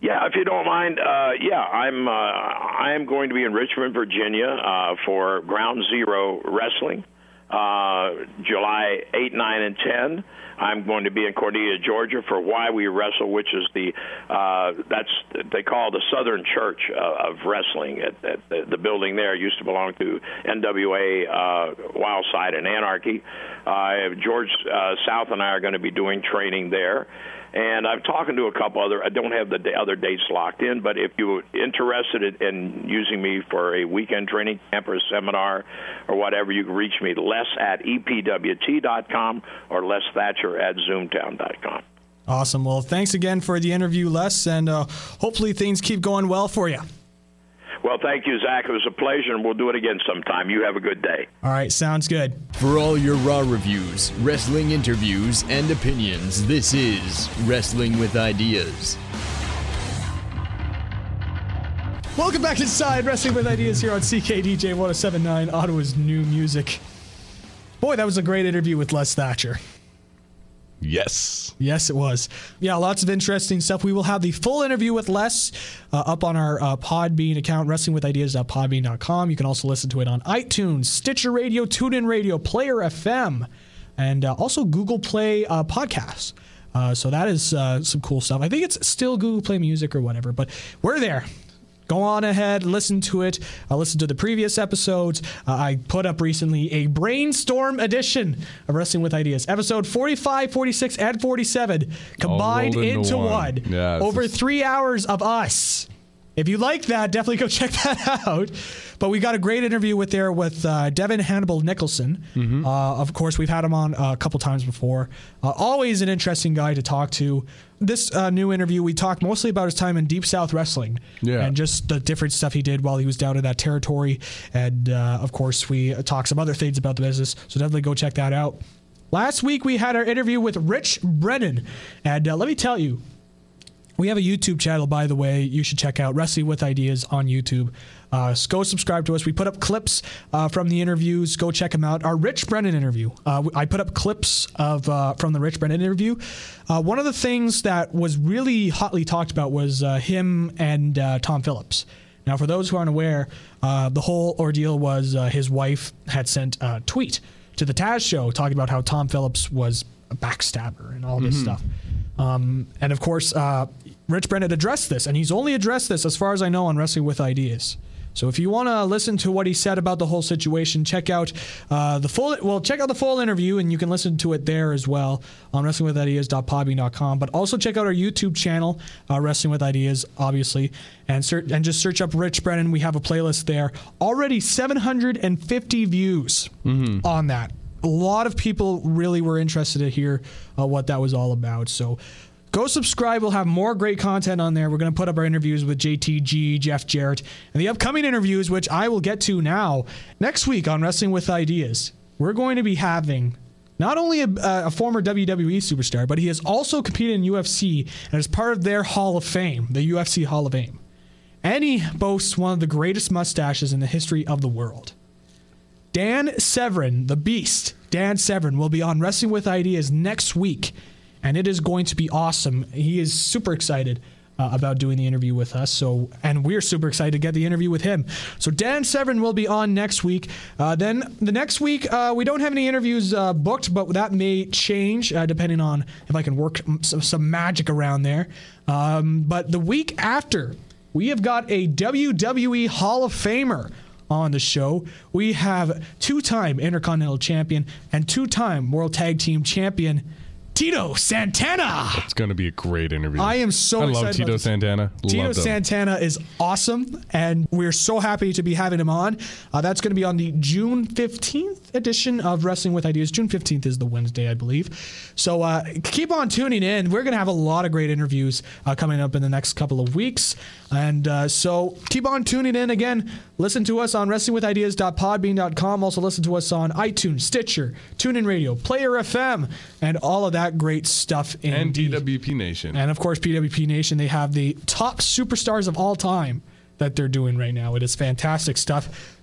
Yeah, if you don't mind, I am going to be in Richmond, Virginia, for Ground Zero Wrestling, July 8, 9, and 10. I'm going to be in Cornelia, Georgia, for Why We Wrestle, which is they call the Southern Church of Wrestling. At the building there used to belong to NWA, Wild Side, and Anarchy. George South and I are going to be doing training there. And I'm talking to a couple other. I don't have the other dates locked in, but if you're interested in using me for a weekend training camp or a seminar or whatever, you can reach me, les@epwt.com or lesthatcher@zoomtown.com. Awesome. Well, thanks again for the interview, Les, and hopefully things keep going well for you. Well, thank you, Zach. It was a pleasure, and we'll do it again sometime. You have a good day. All right, sounds good. For all your Raw reviews, wrestling interviews, and opinions, this is Wrestling with Ideas. Welcome back inside Wrestling with Ideas here on CKDJ1079, Ottawa's new music. Boy, that was a great interview with Les Thatcher. Yes. Yes, it was. Yeah, lots of interesting stuff. We will have the full interview with Les up on our Podbean account, wrestlingwithideas.podbean.com. You can also listen to it on iTunes, Stitcher Radio, TuneIn Radio, Player FM, and also Google Play Podcasts. So that is some cool stuff. I think it's still Google Play Music or whatever, but we're there. Go on ahead, listen to it. Listen to the previous episodes. I put up recently a brainstorm edition of Wrestling with Ideas. Episode 45, 46, and 47 combined into one. Yeah, over 3 hours of us. If you like that, definitely go check that out. But we got a great interview with Devin Hannibal Nicholson. Mm-hmm. Of course, we've had him on a couple times before. Always an interesting guy to talk to. This new interview, we talked mostly about his time in Deep South Wrestling and just the different stuff he did while he was down in that territory. And, of course, we talked some other things about the business, so definitely go check that out. Last week, we had our interview with Rich Brennan. And let me tell you, we have a YouTube channel, by the way, you should check out, Wrestling with Ideas on YouTube. Go subscribe to us. We put up clips from the interviews. Go check them out. Our Rich Brennan interview. I put up clips from the Rich Brennan interview. One of the things that was really hotly talked about was him and Tom Phillips. Now, for those who aren't aware, the whole ordeal was his wife had sent a tweet to the Taz show talking about how Tom Phillips was a backstabber and all this stuff. And, of course, Rich Brennan addressed this, and he's only addressed this, as far as I know, on Wrestling With Ideas. So if you want to listen to what he said about the whole situation, check out the full interview, and you can listen to it there as well on WrestlingWithIdeas.podbean.com. But also check out our YouTube channel, Wrestling With Ideas, obviously, and just search up Rich Brennan. We have a playlist there. Already 750 views on that. A lot of people really were interested to hear what that was all about. So go subscribe. We'll have more great content on there. We're going to put up our interviews with JTG, Jeff Jarrett, and the upcoming interviews, which I will get to now. Next week on Wrestling With Ideas, we're going to be having not only a former WWE superstar, but he has also competed in UFC and is part of their Hall of Fame, the UFC Hall of Fame. And he boasts one of the greatest mustaches in the history of the world. Dan Severn, the Beast, Dan Severn, will be on Wrestling With Ideas next week. And it is going to be awesome. He is super excited about doing the interview with us. And we're super excited to get the interview with him. So Dan Severn will be on next week. Then the next week, we don't have any interviews booked, but that may change depending on if I can work some magic around there. But the week after, we have got a WWE Hall of Famer on the show. We have two-time Intercontinental Champion and two-time World Tag Team Champion, Tito Santana. It's going to be a great interview. I am so excited. I love Tito Santana. Tito Santana is awesome, and we're so happy to be having him on. That's going to be on the June 15th edition of Wrestling With Ideas. June 15th is the Wednesday, I believe. So keep on tuning in. We're going to have a lot of great interviews coming up in the next couple of weeks. And so keep on tuning in. Again, listen to us on WrestlingWithIdeas.podbean.com. Also listen to us on iTunes, Stitcher, TuneIn Radio, Player FM, and all of that great stuff. And PWP Nation. And, of course, PWP Nation. They have the top superstars of all time that they're doing right now. It is fantastic stuff.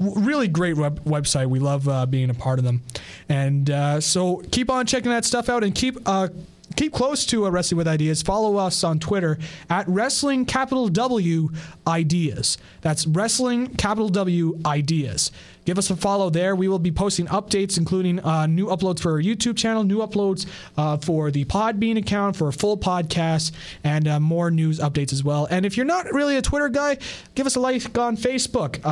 Really great website. We love being a part of them. And so keep on checking that stuff out and keep close to Wrestling With Ideas. Follow us on Twitter at Wrestling capital W Ideas. That's Wrestling capital W Ideas. Give us a follow there. We will be posting updates, including new uploads for our YouTube channel, new uploads for the Podbean account, for a full podcast, and more news updates as well. And if you're not really a Twitter guy, give us a like on Facebook.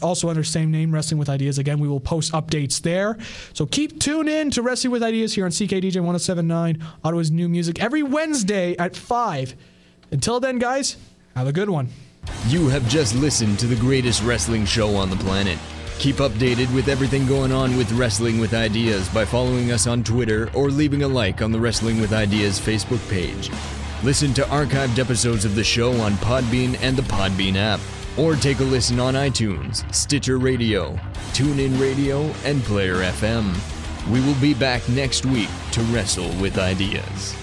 Also under the same name, Wrestling With Ideas. Again, we will post updates there. So keep tuned in to Wrestling With Ideas here on CKDJ1079, Ottawa's new music, every Wednesday at 5. Until then, guys, have a good one. You have just listened to the greatest wrestling show on the planet. Keep updated with everything going on with Wrestling With Ideas by following us on Twitter or leaving a like on the Wrestling With Ideas Facebook page. Listen to archived episodes of the show on Podbean and the Podbean app, or take a listen on iTunes, Stitcher Radio, TuneIn Radio, and Player FM. We will be back next week to Wrestle With Ideas.